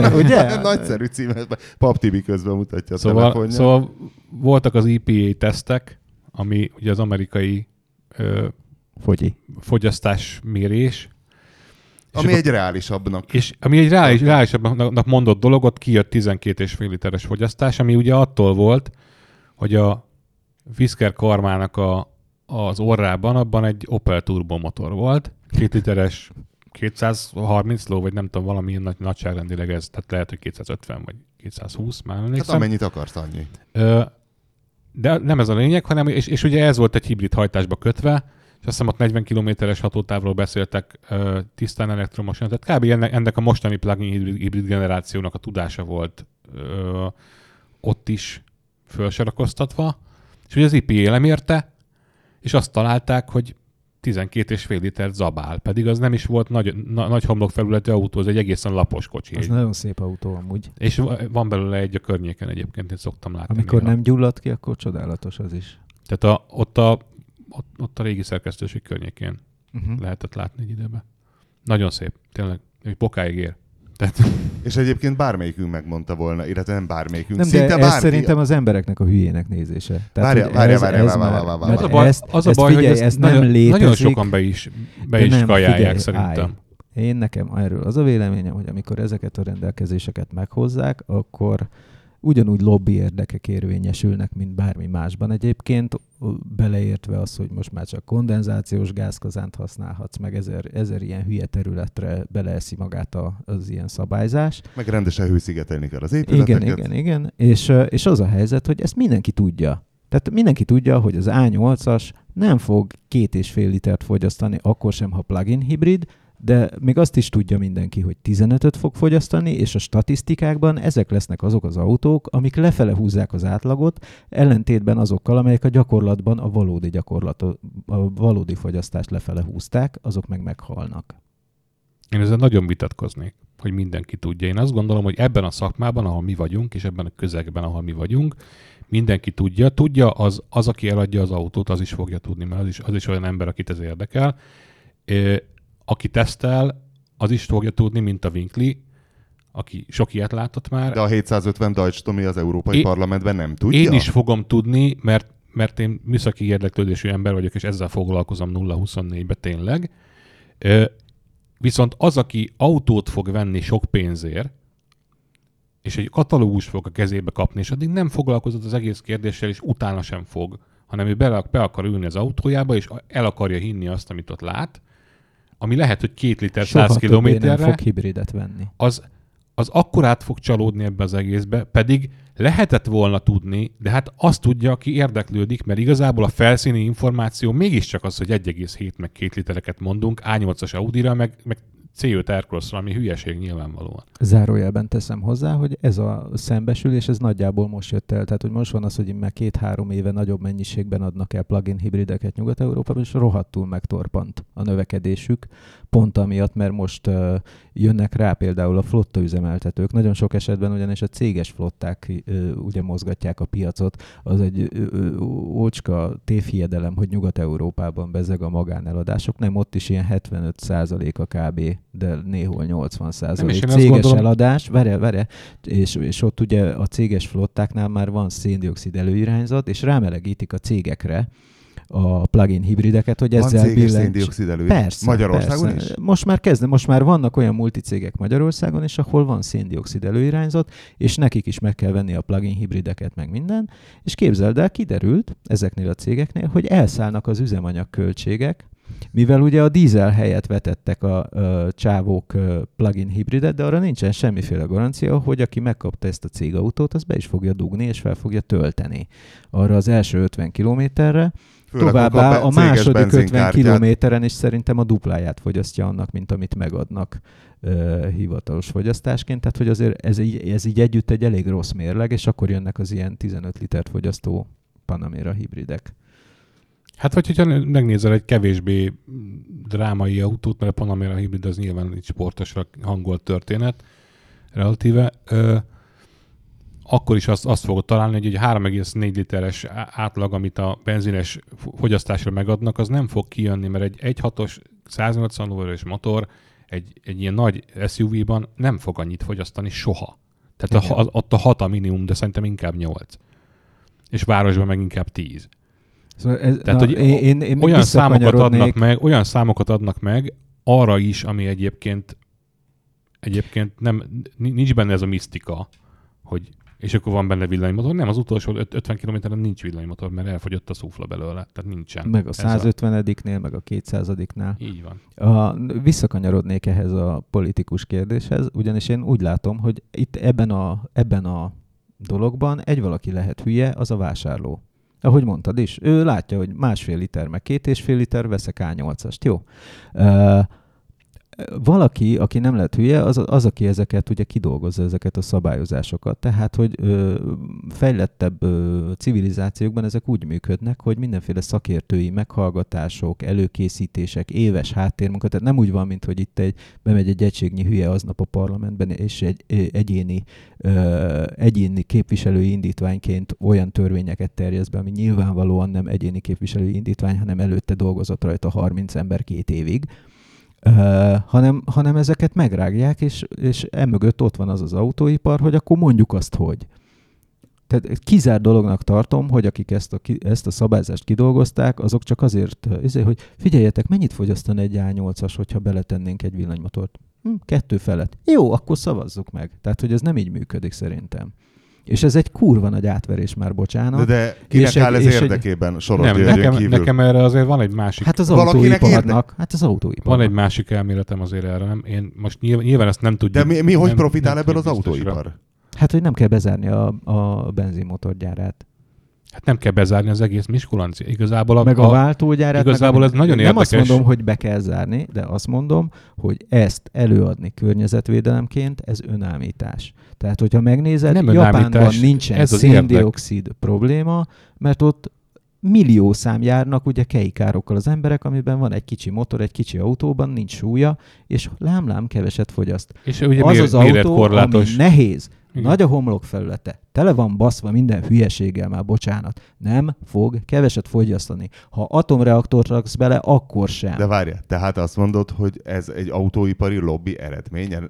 na, ugye? Nagyszerű címe. Pap Tibi közben mutatja a szóval, telefonját. Szóval voltak az é pé á tesztek, ami ugye az amerikai ö, Fogyi. fogyasztásmérés. Ami egy reálisabbnak. És ami egy reális, reálisabbnak mondott dologot, kijött tizenkét egész öt literes fogyasztás, ami ugye attól volt, hogy a Fisker Karmának a, az orrában, abban egy Opel turbomotor volt, két literes, kétszázharminc ló, vagy nem tudom, valami nagy, nagyságrendileg ez, tehát lehet, hogy kétszázötven vagy kétszázhúsz, már emlékszem. Hát amennyit akarsz, annyi. De nem ez a lényeg, hanem, és, és ugye ez volt egy hibrid hajtásba kötve, és azt hiszem ott negyven kilométeres hatótávról beszéltek tisztán elektromosan, tehát kb. ennek, ennek a mostani plug-in hibrid, hibrid generációnak a tudása volt ott is felsorakoztatva. És ugye az i pé á lemérte, és azt találták, hogy tizenkét egész öt liter zabál. Pedig az nem is volt nagy, na, nagy homlokfelületű autó, ez egy egészen lapos kocsi. Ez nagyon szép autó amúgy. És van belőle egy a környéken egyébként, én szoktam látni. Amikor nem gyullad ki, akkor csodálatos az is. Tehát a, ott, a, ott, ott a régi szerkesztőség környékén uh-huh. lehetett látni egy időben. Nagyon szép, tényleg. Egy bokáig ér. Tehát... És egyébként bármelyikünk megmondta volna, illetve nem bármelyikünk. Nem, szinte de bármi... szerintem az embereknek a hülyének nézése. Várjál, várjál, várjál. Az a baj, figyelj, hogy ez nagyon, létezik, nagyon sokan be is, be is kajálják szerintem. Állj. Én nekem erről az a véleményem, hogy amikor ezeket a rendelkezéseket meghozzák, akkor ugyanúgy lobby érdekek érvényesülnek, mint bármi másban egyébként, beleértve az, hogy most már csak kondenzációs gázkazánt használhatsz, meg ezer, ezer ilyen hülye területre beleeszi magát a, az ilyen szabályzás. Meg rendesen hőszigetelni kell az épületeket. Igen, igen, igen. És, és az a helyzet, hogy ezt mindenki tudja. Tehát mindenki tudja, hogy az á nyolcas nem fog két és fél litert fogyasztani, akkor sem, ha plug-in hibrid, de még azt is tudja mindenki, hogy tizenötöt fog fogyasztani, és a statisztikákban ezek lesznek azok az autók, amik lefele húzzák az átlagot, ellentétben azokkal, amelyek a gyakorlatban a valódi, gyakorlatot, a valódi fogyasztást lefele húzták, azok meg meghalnak. Én ezzel nagyon vitatkoznék, hogy mindenki tudja. Én azt gondolom, hogy ebben a szakmában, ahol mi vagyunk, és ebben a közegben, ahol mi vagyunk, mindenki tudja. Tudja, az, az aki eladja az autót, az is fogja tudni, mert az is, az is olyan ember, akit ez érdekel. Aki tesztel, az is fogja tudni, mint a Winkli, aki sok ilyet látott már. De a hétszázötven Deutsch Tomi az Európai é... Parlamentben nem tudja? Én is fogom tudni, mert, mert én műszaki érdeklődésű ember vagyok, és ezzel foglalkozom nulla huszonnégyben tényleg. Ö, viszont az, aki autót fog venni sok pénzért, és egy katalógust fog a kezébe kapni, és addig nem foglalkozott az egész kérdéssel, és utána sem fog, hanem ő be, be akar ülni az autójába, és el akarja hinni azt, amit ott lát, ami lehet, hogy két liter száz kilométerre, nem fog hibridet venni. Az, az akkorát fog csalódni ebbe az egészbe, pedig lehetett volna tudni, de hát azt tudja, aki érdeklődik, mert igazából a felszíni információ mégiscsak az, hogy egy egész hét meg két litereket mondunk, á nyolcas Audira, meg, meg cé öt Aircrossra, ami hülyeség nyilvánvalóan. Zárójelben teszem hozzá, hogy ez a szembesülés, ez nagyjából most jött el. Tehát, hogy most van az, hogy már két-három éve nagyobb mennyiségben adnak el plug-in hibrideket Nyugat-Európában, és rohadtul megtorpant a növekedésük. Pont amiatt, mert most uh, jönnek rá például a flottaüzemeltetők. Nagyon sok esetben ugyanis a céges flották uh, ugye mozgatják a piacot. Az egy uh, ócska tévhiedelem, hogy Nyugat-Európában bezeg a magáneladások. Nem, ott is ilyen hetvenöt százalék a kb, de néhol nyolcvan százalék céges eladás, várjál, várjál, és, és ott ugye a céges flottáknál már van széndioxid előirányzat, és rámelegítik a cégekre a plug-in hibrideket, hogy van ezzel billencs. Van céges széndioxid előírás Magyarországon persze. is? Most már kezdem, most már vannak olyan multicégek Magyarországon is, ahol van széndioxid előirányzat, és nekik is meg kell venni a plug-in hibrideket, meg minden, és képzeld el, kiderült ezeknél a cégeknél, hogy elszállnak az üzemanyag költségek, mivel ugye a dízel helyett vetettek a, a csávók plug-in hibridet, de arra nincsen semmiféle garancia, hogy aki megkapta ezt a cégautót, az be is fogja dugni, és fel fogja tölteni arra az első ötven kilométerre. Főleg továbbá a második ötven kilométeren is szerintem a dupláját fogyasztja annak, mint amit megadnak ö, hivatalos fogyasztásként. Tehát, hogy azért ez így, ez így együtt egy elég rossz mérleg, és akkor jönnek az ilyen tizenöt litert fogyasztó Panamera hibridek. Hát vagy, hogyha megnézel egy kevésbé drámai autót, mert a Panamera hibrid az nyilván egy sportosra hangolt történet, relatíve, ö, akkor is azt, azt fogod találni, hogy egy három egész négy literes átlag, amit a benzines fogyasztásra megadnak, az nem fog kijönni, mert egy egy egész hatos száznyolcvan lóerős motor egy, egy ilyen nagy es u vé-ban nem fog annyit fogyasztani soha. Tehát a, ott a hat a minimum, de szerintem inkább nyolc. És városban meg inkább tíz. Szóval ez, Tehát, na, hogy én, én olyan, számokat adnak meg, olyan számokat adnak meg arra is, ami egyébként egyébként nem, nincs benne ez a misztika, hogy és akkor van benne villanymotor. Nem, az utolsó ötven kilométeren nincs villanymotor, mert elfogyott a szufla belőle, tehát nincsen. Meg a százötvenediknél, meg a kétszázadiknál. Így van. A, visszakanyarodnék ehhez a politikus kérdéshez, ugyanis én úgy látom, hogy itt ebben a, ebben a dologban egy valaki lehet hülye, az a vásárló. Ahogy mondtad is, ő látja, hogy másfél liter, meg két és fél liter, veszek á nyolcast, jó? Uh, valaki, aki nem lett hülye, az, az aki ezeket ugye kidolgozza, ezeket a szabályozásokat. Tehát, hogy ö, fejlettebb ö, civilizációkban ezek úgy működnek, hogy mindenféle szakértői meghallgatások, előkészítések, éves háttérmunkat, tehát nem úgy van, mint hogy itt egy, bemegy egy egységnyi hülye aznap a parlamentben, és egy ö, egyéni, ö, egyéni képviselői indítványként olyan törvényeket terjeszt be, ami nyilvánvalóan nem egyéni képviselői indítvány, hanem előtte dolgozott rajta harminc ember két évig. Uh, hanem, hanem ezeket megrágják, és, és emögött ott van az az autóipar, hogy akkor mondjuk azt, hogy. Tehát kizárt dolognak tartom, hogy akik ezt a, ezt a szabályzást kidolgozták, azok csak azért, hogy figyeljetek, mennyit fogyasztan egy á nyolcas, hogyha beletennénk egy villanymotort? Hm, kettő felett. Jó, akkor szavazzuk meg. Tehát, hogy ez nem így működik szerintem. És ez egy kurva nagy átverés már, bocsánat. De, de kinek áll ez érdekében sorodni nekem, nekem erre azért van egy másik... Hát az autóiparnak. Hát az autóiparnak. Van egy másik elméletem azért erre, nem? Én most nyilván, nyilván ezt nem tudjuk. De mi, mi hogy nem, profitál nem ebből az autóipar? Hát, hogy nem kell bezárni a, a benzinmotorgyárát. Hát nem kell bezárni az egész Miskolc. Igazából a, meg a, a váltógyárát. Igazából meg, ez nagyon érdekes. Nem azt mondom, hogy be kell zárni, de azt mondom, hogy ezt előadni környezetvédelemként, ez önállítás. Tehát, hogyha megnézed, nem Japánban nincsen szén-dioxid probléma, mert ott millió szám járnak ugye keikárokkal az emberek, amiben van egy kicsi motor, egy kicsi autóban, nincs súlya, és lámlám keveset fogyaszt. És ugye az mér, az autó, ami nehéz, nagy a homlok felülete, tele van baszva minden hülyeséggel már, bocsánat, nem fog keveset fogyasztani. Ha atomreaktort raksz bele, akkor sem. De várjál, tehát azt mondod, hogy ez egy autóipari lobby eredménye?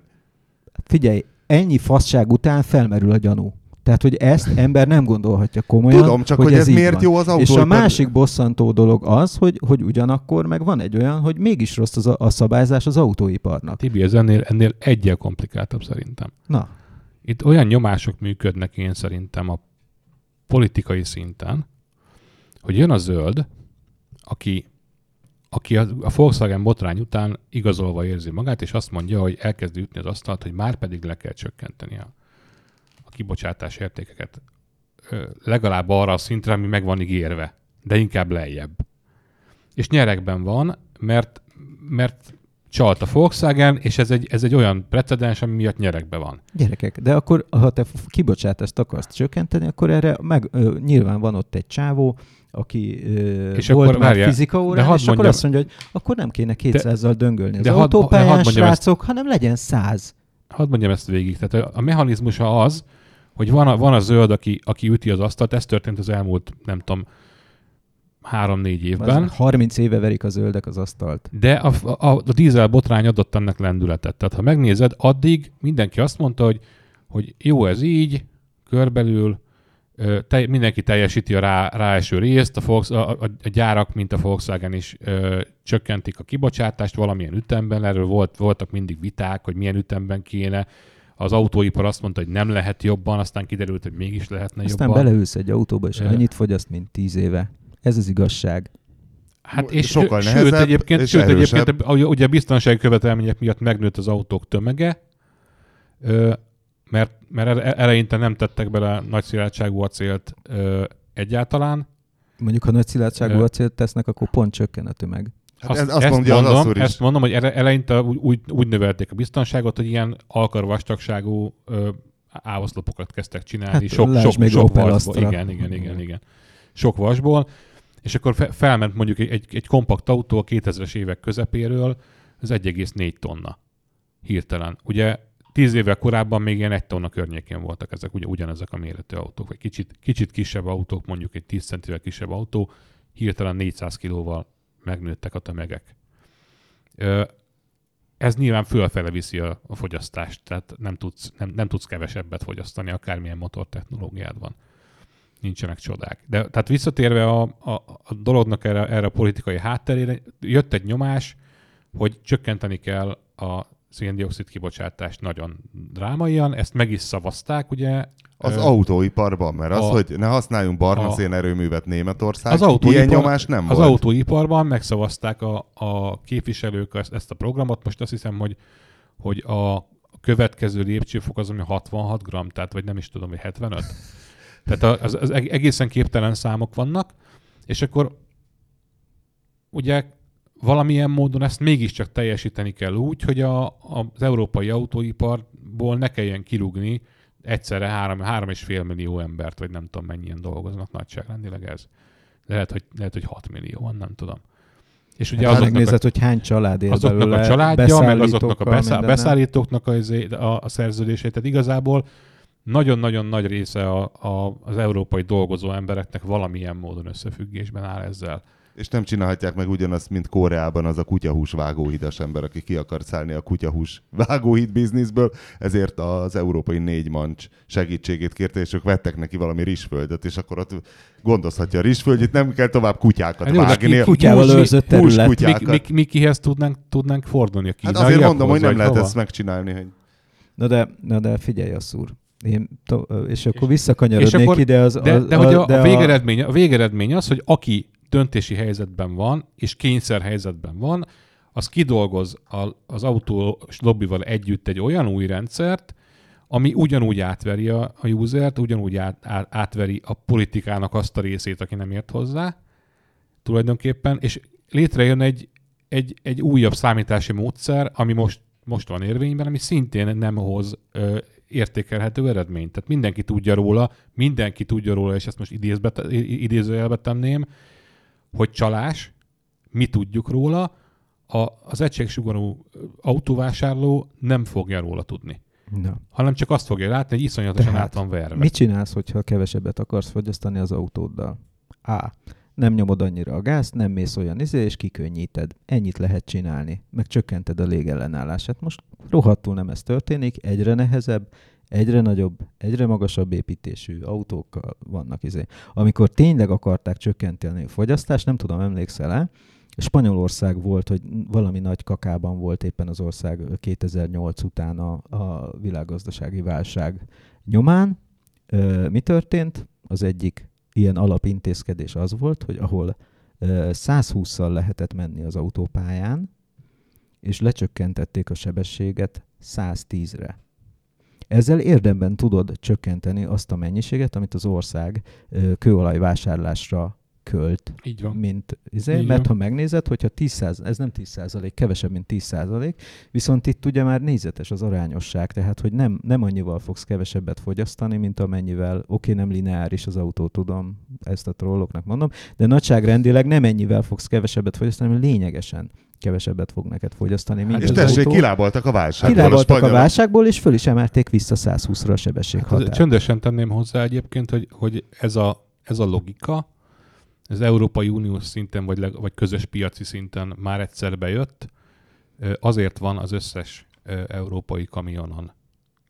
Figyelj, ennyi faszság után felmerül a gyanú. Tehát, hogy ezt ember nem gondolhatja komolyan. Tudom, csak hogy, hogy ez, ez miért van. Jó az autóipar. És a másik bosszantó dolog az, hogy, hogy ugyanakkor meg van egy olyan, hogy mégis rossz az a, a szabályzás az autóiparnak. Tibi, ez ennél, ennél egyel komplikáltabb szerintem. Na. Itt olyan nyomások működnek én szerintem a politikai szinten, hogy jön a zöld, aki, aki a, a Volkswagen botrány után igazolva érzi magát, és azt mondja, hogy elkezdi ütni az asztalt, hogy már pedig le kell csökkenteni a, a kibocsátás értékeket. Ö, legalább arra a szintre, ami meg van ígérve, de inkább lejjebb. És nyeregben van, mert, mert csalt a Volkswagen, és ez egy, ez egy olyan precedens, ami miatt nyeregben van. Gyerekek, de akkor, ha te kibocsátást akarsz csökkenteni, akkor erre meg, ö, nyilván van ott egy csávó, aki ö, és volt akkor, már várjá, fizika órán, és mondjam, akkor azt mondja, hogy akkor nem kéne kétszázzal döngölni az de autópályán, had, srácok, ezt, hanem legyen száz. Hadd mondjam ezt végig. Tehát a mechanizmusa az, hogy van a, van a zöld, aki, aki üti az asztalt, ez történt az elmúlt, nem tudom, három-négy évben. Az harminc éve verik a zöldek az asztalt. De a, a, a dízel botrány adott ennek lendületet. Tehát ha megnézed, addig mindenki azt mondta, hogy, hogy jó ez így, körbelül, te, mindenki teljesíti a rá, ráeső részt, a, Volks, a, a, a gyárak, mint a Volkswagen is ö, csökkentik a kibocsátást valamilyen ütemben, erről volt, voltak mindig viták, hogy milyen ütemben kéne. Az autóipar azt mondta, hogy nem lehet jobban, aztán kiderült, hogy mégis lehetne aztán jobban. Aztán beleülsz egy autóba, és annyit fogyaszt, mint tíz éve. Ez az igazság. Hát és sokkal sőt, nehezebb, egyébként, és sőt, egyébként ugye a biztonsági követelmények miatt megnőtt az autók tömege, mert, mert eleinte nem tettek bele nagy szilárdságú acélt egyáltalán. Mondjuk, ha nagy szilárdságú acélt tesznek, akkor pont csökken a tömeg. Hát azt, ez, azt ezt, mondja, mondom, az ezt mondom, hogy eleinte úgy, úgy növelték a biztonságot, hogy ilyen alkarvastagságú ávoszlopokat kezdtek csinálni. Hát, sok sok, még sok vasból. Igen, igen, igen, igen. Sok vasból. És akkor felment mondjuk egy, egy kompakt autó a kétezres évek közepéről, az egy egész négy tonna hirtelen. Ugye tíz évvel korábban még ilyen egy tonna környékén voltak ezek, ugye ugyanezek a méretű autók, vagy kicsit, kicsit kisebb autók, mondjuk egy tíz centivel kisebb autó, hirtelen négyszáz kilóval megnőttek a tömegek. Ez nyilván fölfele viszi a, a fogyasztást, tehát nem tudsz, nem, nem tudsz kevesebbet fogyasztani, akármilyen motortechnológiád van. Nincsenek csodák. De tehát visszatérve a, a, a dolognak erre, erre a politikai hátterére, jött egy nyomás, hogy csökkenteni kell a szén-dioxid kibocsátást nagyon drámaian, ezt meg is szavazták, ugye? Az ö, autóiparban, mert a, az, hogy ne használjunk barna szénerőművet Németország, ilyen nyomás nem volt. Az autóiparban megszavazták a, a képviselők ezt, ezt a programot, most azt hiszem, hogy, hogy a következő lépcsőfok az, ami hatvanhat gramm, tehát vagy nem is tudom, hogy hetvenöt. Tehát az, az egészen képtelen számok vannak, és akkor ugye valamilyen módon ezt mégiscsak teljesíteni kell úgy, hogy a, az európai autóiparból ne kelljen kirúgni egyszerre három, három és fél millió embert, vagy nem tudom mennyien dolgoznak nagyságrendileg ez. De lehet, hogy, lehet, hogy hat millióan, nem tudom. És ugye hát megnézed, hogy hány család él azoknak a családja, meg azoknak a beszáll, beszállítóknak a, a, a szerződését, tehát igazából nagyon-nagyon nagy része a, a, az európai dolgozó embereknek valamilyen módon összefüggésben áll ezzel. És nem csinálhatják meg ugyanazt, mint Koreában az a kutyahús vágóhidas ember, aki ki akar szállni a kutyahús vágóhíd bizniszből, ezért az európai négy mancs segítségét kérte, és ők vettek neki valami rizsföldet, és akkor ott gondozhatja a rizsföldjét, nem kell tovább kutyákat hát, vágni. Kutyával őrzött terület. Mi, mi, mi kihez tudnánk, tudnánk fordulni a kínaiakhoz? Hát azért mondom, hogy nem lehet hova? Ezt megcsinálni. Hogy... Na, de, na de figyelj a szúr. Én to- és akkor visszakanyarodnék ide az... De, a, de hogy a, de a, végeredmény, a végeredmény az, hogy aki döntési helyzetben van, és kényszer helyzetben van, az kidolgoz a, az autós lobbival együtt egy olyan új rendszert, ami ugyanúgy átveri a, a usert, ugyanúgy át, át, átveri a politikának azt a részét, aki nem ért hozzá tulajdonképpen, és létrejön egy, egy, egy újabb számítási módszer, ami most, most van érvényben, ami szintén nem hoz ö, értékelhető eredményt. Tehát mindenki tudja róla, mindenki tudja róla, és ezt most idézőjelbe tenném, hogy csalás, mi tudjuk róla, a, az egységsugarú autóvásárló nem fogja róla tudni. Na. Hanem csak azt fogja látni, hogy iszonyatosan át van verve. Mit csinálsz, hogyha kevesebbet akarsz fogyasztani az autóddal? A. Nem nyomod annyira a gázt, nem mész olyan izé, és kikönnyíted. Ennyit lehet csinálni. Meg csökkented a légellenállását. Most rohadtul nem ez történik, egyre nehezebb, egyre nagyobb, egyre magasabb építésű autókkal vannak izé. Amikor tényleg akarták csökkenteni a fogyasztást, nem tudom, emlékszel-e, Spanyolország volt, hogy valami nagy kakában volt éppen az ország kétezer-nyolc után a, a világgazdasági válság nyomán. Ö, mi történt? Az egyik ilyen alapintézkedés az volt, hogy ahol ö, száz hússzal lehetett menni az autópályán, és lecsökkentették a sebességet száz tízre. Ezzel érdemben tudod csökkenteni azt a mennyiséget, amit az ország ö, kőolajvásárlásra költ, mint izé, mert ha megnézed, hogyha tíz százalék, ez nem tíz százalék, kevesebb, mint tíz százalék, viszont itt ugye már nézetes az arányosság, tehát, hogy nem, nem annyival fogsz kevesebbet fogyasztani, mint amennyivel, oké, okay, nem lineáris az autó, tudom, ezt a trolloknak mondom, de nagyságrendileg nem ennyivel fogsz kevesebbet fogyasztani, hanem lényegesen kevesebbet fog neked fogyasztani. Hát és tessék, autó. kilábaltak a válságból. Kilábaltak a, a válságból, és föl is emelték vissza száz húszra a sebességhatárt. Hát csöndesen tenném hozzá egyébként, hogy, hogy ez, a, ez a logika, ez Európai Uniós szinten, vagy, leg, vagy közös piaci szinten már egyszer bejött, azért van az összes európai kamionon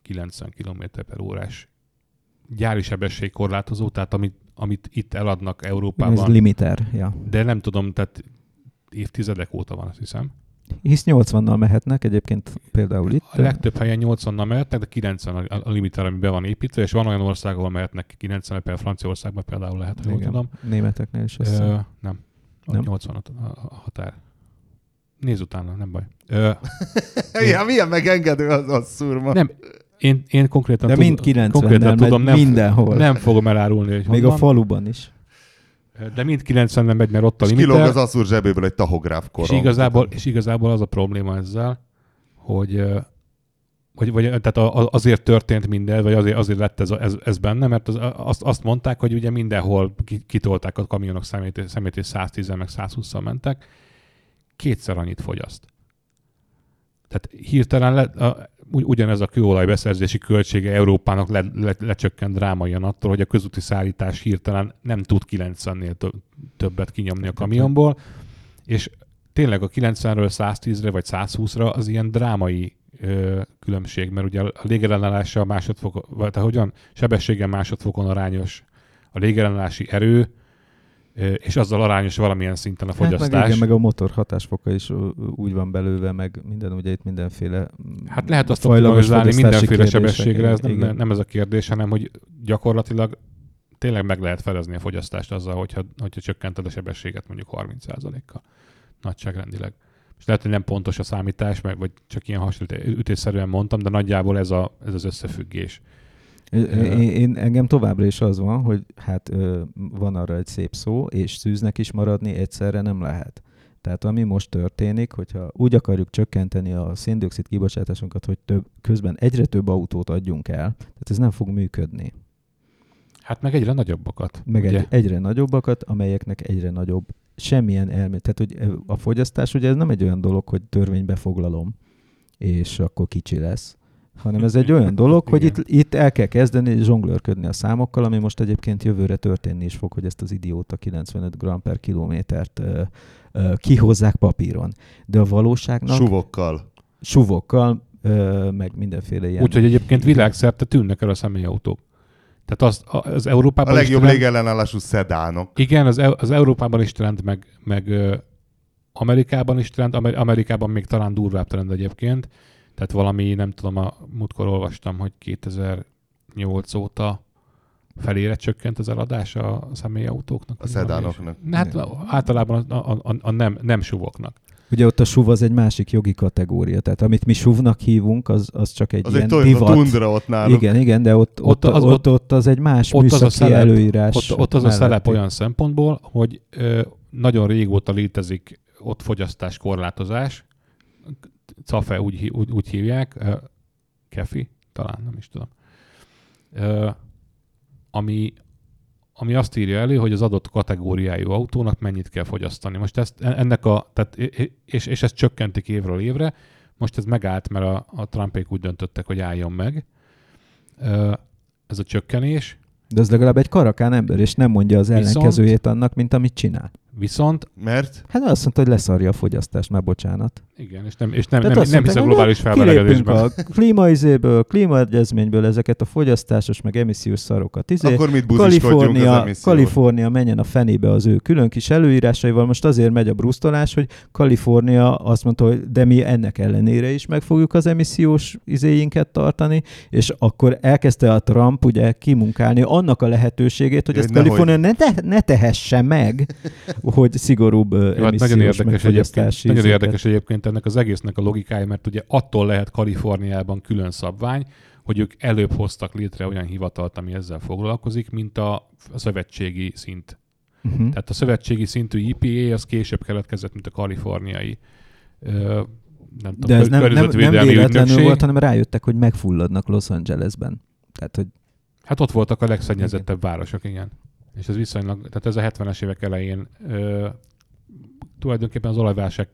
kilencven kilométer per órás gyári sebességkorlátozó, tehát amit, amit itt eladnak Európában. Ez limiter, ja. De nem tudom, tehát évtizedek óta van, azt hiszem. Hisz nyolcvannal mehetnek egyébként például itt. A legtöbb helyen nyolcvannal mehetnek, de kilencven a limiter, ami be van építve, és van olyan ország, ahol mehetnek kilencven, például Franciaországban például lehet, hogy tudom. Németeknél is azt hiszem. Nem. nem. nyolcvan a határ. Nézz utána, nem baj. Ö, ja, milyen megengedő az az szurma. Nem, én, én konkrétan, de tud, mind kilencvennel tudom, nem, mindenhol. Nem fogom elárulni, hogy még honnan. A faluban is. De mind kilencvenen megy, mert ott a limiter. És kilóg az asszúr zsebéből egy tahográf korong. És igazából, és igazából az a probléma ezzel, hogy, hogy vagy, tehát azért történt minden, vagy azért, azért lett ez, ez, ez benne, mert az, azt, azt mondták, hogy ugye mindenhol kitolták a kamionok szemét, szemét és száztízzel meg százhússzal mentek. Kétszer annyit fogyaszt. Tehát hirtelen le, a, ugyanez a kőolaj beszerzési költsége Európának le, le, lecsökkent drámaian attól, hogy a közúti szállítás hirtelen nem tud kilencvennél több, többet kinyomni a kamionból, és tényleg a kilencvenről száztízre vagy százhúszra az ilyen drámai ö, különbség, mert ugye a légellenállása másodfokon, tehát hogyan sebességen másodfokon arányos a légellenállási erő, és azzal arányos valamilyen szinten a fogyasztás. Hát meg, igen, meg a motor hatásfoka is úgy van belőve, meg minden, ugye itt mindenféle hát lehet azt optimalizálni mindenféle sebességre, ez nem, nem ez a kérdés, hanem hogy gyakorlatilag tényleg meg lehet felezni a fogyasztást azzal, hogyha, hogyha csökkented a sebességet mondjuk harminc százalékkal nagyságrendileg. És lehet, hogy nem pontos a számítás, meg, vagy csak ilyen hasonlítésszerűen mondtam, de nagyjából ez, a, ez az összefüggés. Én, én, engem továbbra is az van, hogy hát ö, van arra egy szép szó, és szűznek is maradni egyszerre nem lehet. Tehát ami most történik, hogyha úgy akarjuk csökkenteni a szén-dioxid kibocsátásunkat, hogy több, közben egyre több autót adjunk el, tehát ez nem fog működni. Hát meg egyre nagyobbakat. Meg egy, egyre nagyobbakat, amelyeknek egyre nagyobb semmilyen elmélet. Tehát hogy a fogyasztás, ugye ez nem egy olyan dolog, hogy törvénybe foglalom, és akkor kicsi lesz, hanem ez egy olyan dolog, hogy itt, itt el kell kezdeni zsonglőrködni a számokkal, ami most egyébként jövőre történni is fog, hogy ezt az idióta kilencvenöt gramm per kilométert uh, uh, kihozzák papíron. De a valóságnak... Suvokkal. Suvokkal, uh, meg mindenféle ilyen... Úgyhogy egyébként világszerte tűnnek el a személyautók. Tehát az, az Európában... A legjobb légellenállású szedánok. Igen, az, az Európában is trend, meg, meg Amerikában is trend, Amerikában még talán durvább trend egyébként. Tehát valami, nem tudom, a múltkor olvastam, hogy kétezer-nyolc óta felére csökkent az eladás a személyautóknak. A szedánoknak. Hát általában a, a, a, a nem, nem suvoknak. Ugye ott a suv az egy másik jogi kategória, tehát amit mi suvnak hívunk, az, az csak egy az ilyen egy divat. Az egy tundra ott nálunk. Igen, igen, de ott, ott, ott, az, ott, ott az egy más ott műszaki az szelep, előírás. Ott, ott az mellett. A szelep olyan szempontból, hogy ö, nagyon régóta létezik ott fogyasztáskorlátozás, cafe úgy, úgy, úgy hívják, ö, kefi, talán nem is tudom, ö, ami... ami azt írja elő, hogy az adott kategóriájú autónak mennyit kell fogyasztani. Most ezt ennek a, tehát, és, és ezt csökkentik évről évre, most ez megállt, mert a, a Trumpék úgy döntöttek, hogy álljon meg. Ez a csökkenés. De ez legalább egy karakán ember, és nem mondja az ellenkezőjét viszont, annak, mint amit csinál. Viszont... Mert? Hát azt mondta, hogy leszarja a fogyasztást, már bocsánat. Igen, és nem, és nem, nem, nem hiszem globális felmelegedésben. A klímaizéből, klímaegyezményből ezeket a fogyasztásos, meg emissziós szarokat. Izé, akkor mit buziskodjunk az emissziót? Kalifornia menjen a fenébe az ő külön kis előírásaival. Most azért megy a brusztolás, hogy Kalifornia azt mondta, hogy de mi ennek ellenére is meg fogjuk az emissziós izéinket tartani, és akkor elkezdte a Trump ugye kimunkálni annak a lehetőségét, hogy ezt Kalifornia ne, ne tehesse meg, hogy szigorúbb emissziós hát nagyon érdekes egyébként, nagyon érdekes egyébként ennek az egésznek a logikája, mert ugye attól lehet Kaliforniában külön szabvány, hogy ők előbb hoztak létre olyan hivatalt, ami ezzel foglalkozik, mint a szövetségi szint. Uh-huh. Tehát a szövetségi szintű E P A az később keletkezett, mint a kaliforniai ö, nem tudom, de ez nem, nem, nem véletlenül volt, hanem rájöttek, hogy megfulladnak Los Angelesben. Tehát, hogy... Hát ott voltak a legszennyezettebb városok, igen. És ez viszonylag, tehát ez a hetvenes évek elején ö, tulajdonképpen az olajválság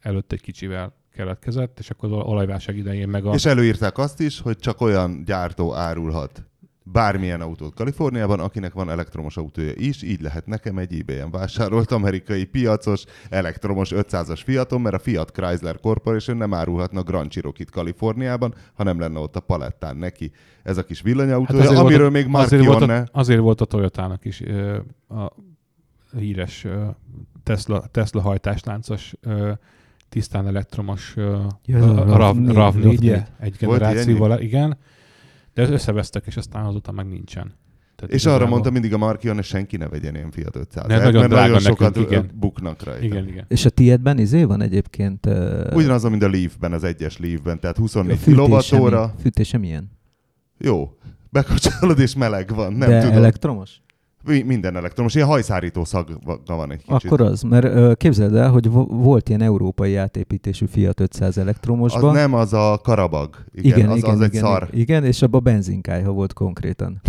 előtt egy kicsivel keletkezett, és akkor az olajválság idején meg a... És előírták azt is, hogy csak olyan gyártó árulhat bármilyen autót Kaliforniában, akinek van elektromos autója is, így lehet nekem egy eBay-en vásárolt amerikai piacos elektromos ötszázas Fiaton, mert a Fiat Chrysler Corporation nem árulhatna Grand Cherokee-t Kaliforniában, ha nem lenne ott a palettán neki ez a kis villanyautója, hát amiről a, még Mark Jonne... Azért volt a Toyotának is ö, a híres ö, Tesla, Tesla hajtásláncos ö, tisztán elektromos ö, ja, a RAV négy egy generációval, igen. De ezt összevesztek, és aztán azóta meg nincsen. Tehát és arra mondta mindig a Mark Jonne, senki ne vegyen én Fiat ötszázat, mert nagyon, nagyon sokat igen. buknak rajta. Igen, igen. És a tiédben izé van egyébként? Uh... Ugyanaz, mint a Leafben, az egyes Leafben, tehát huszonnégy kilowattóra. Fűtése milyen? Jó, bekapcsolod és meleg van, nem de tudom. De elektromos? Minden elektromos, ilyen hajszárító szagga van egy kicsit. Akkor az, mert képzeld el, hogy volt ilyen európai átépítésű Fiat ötszáz elektromosban. Az nem, az a karabag. Igen, igen az, igen, az egy igen, szar. Igen, és abban benzinkályha volt konkrétan.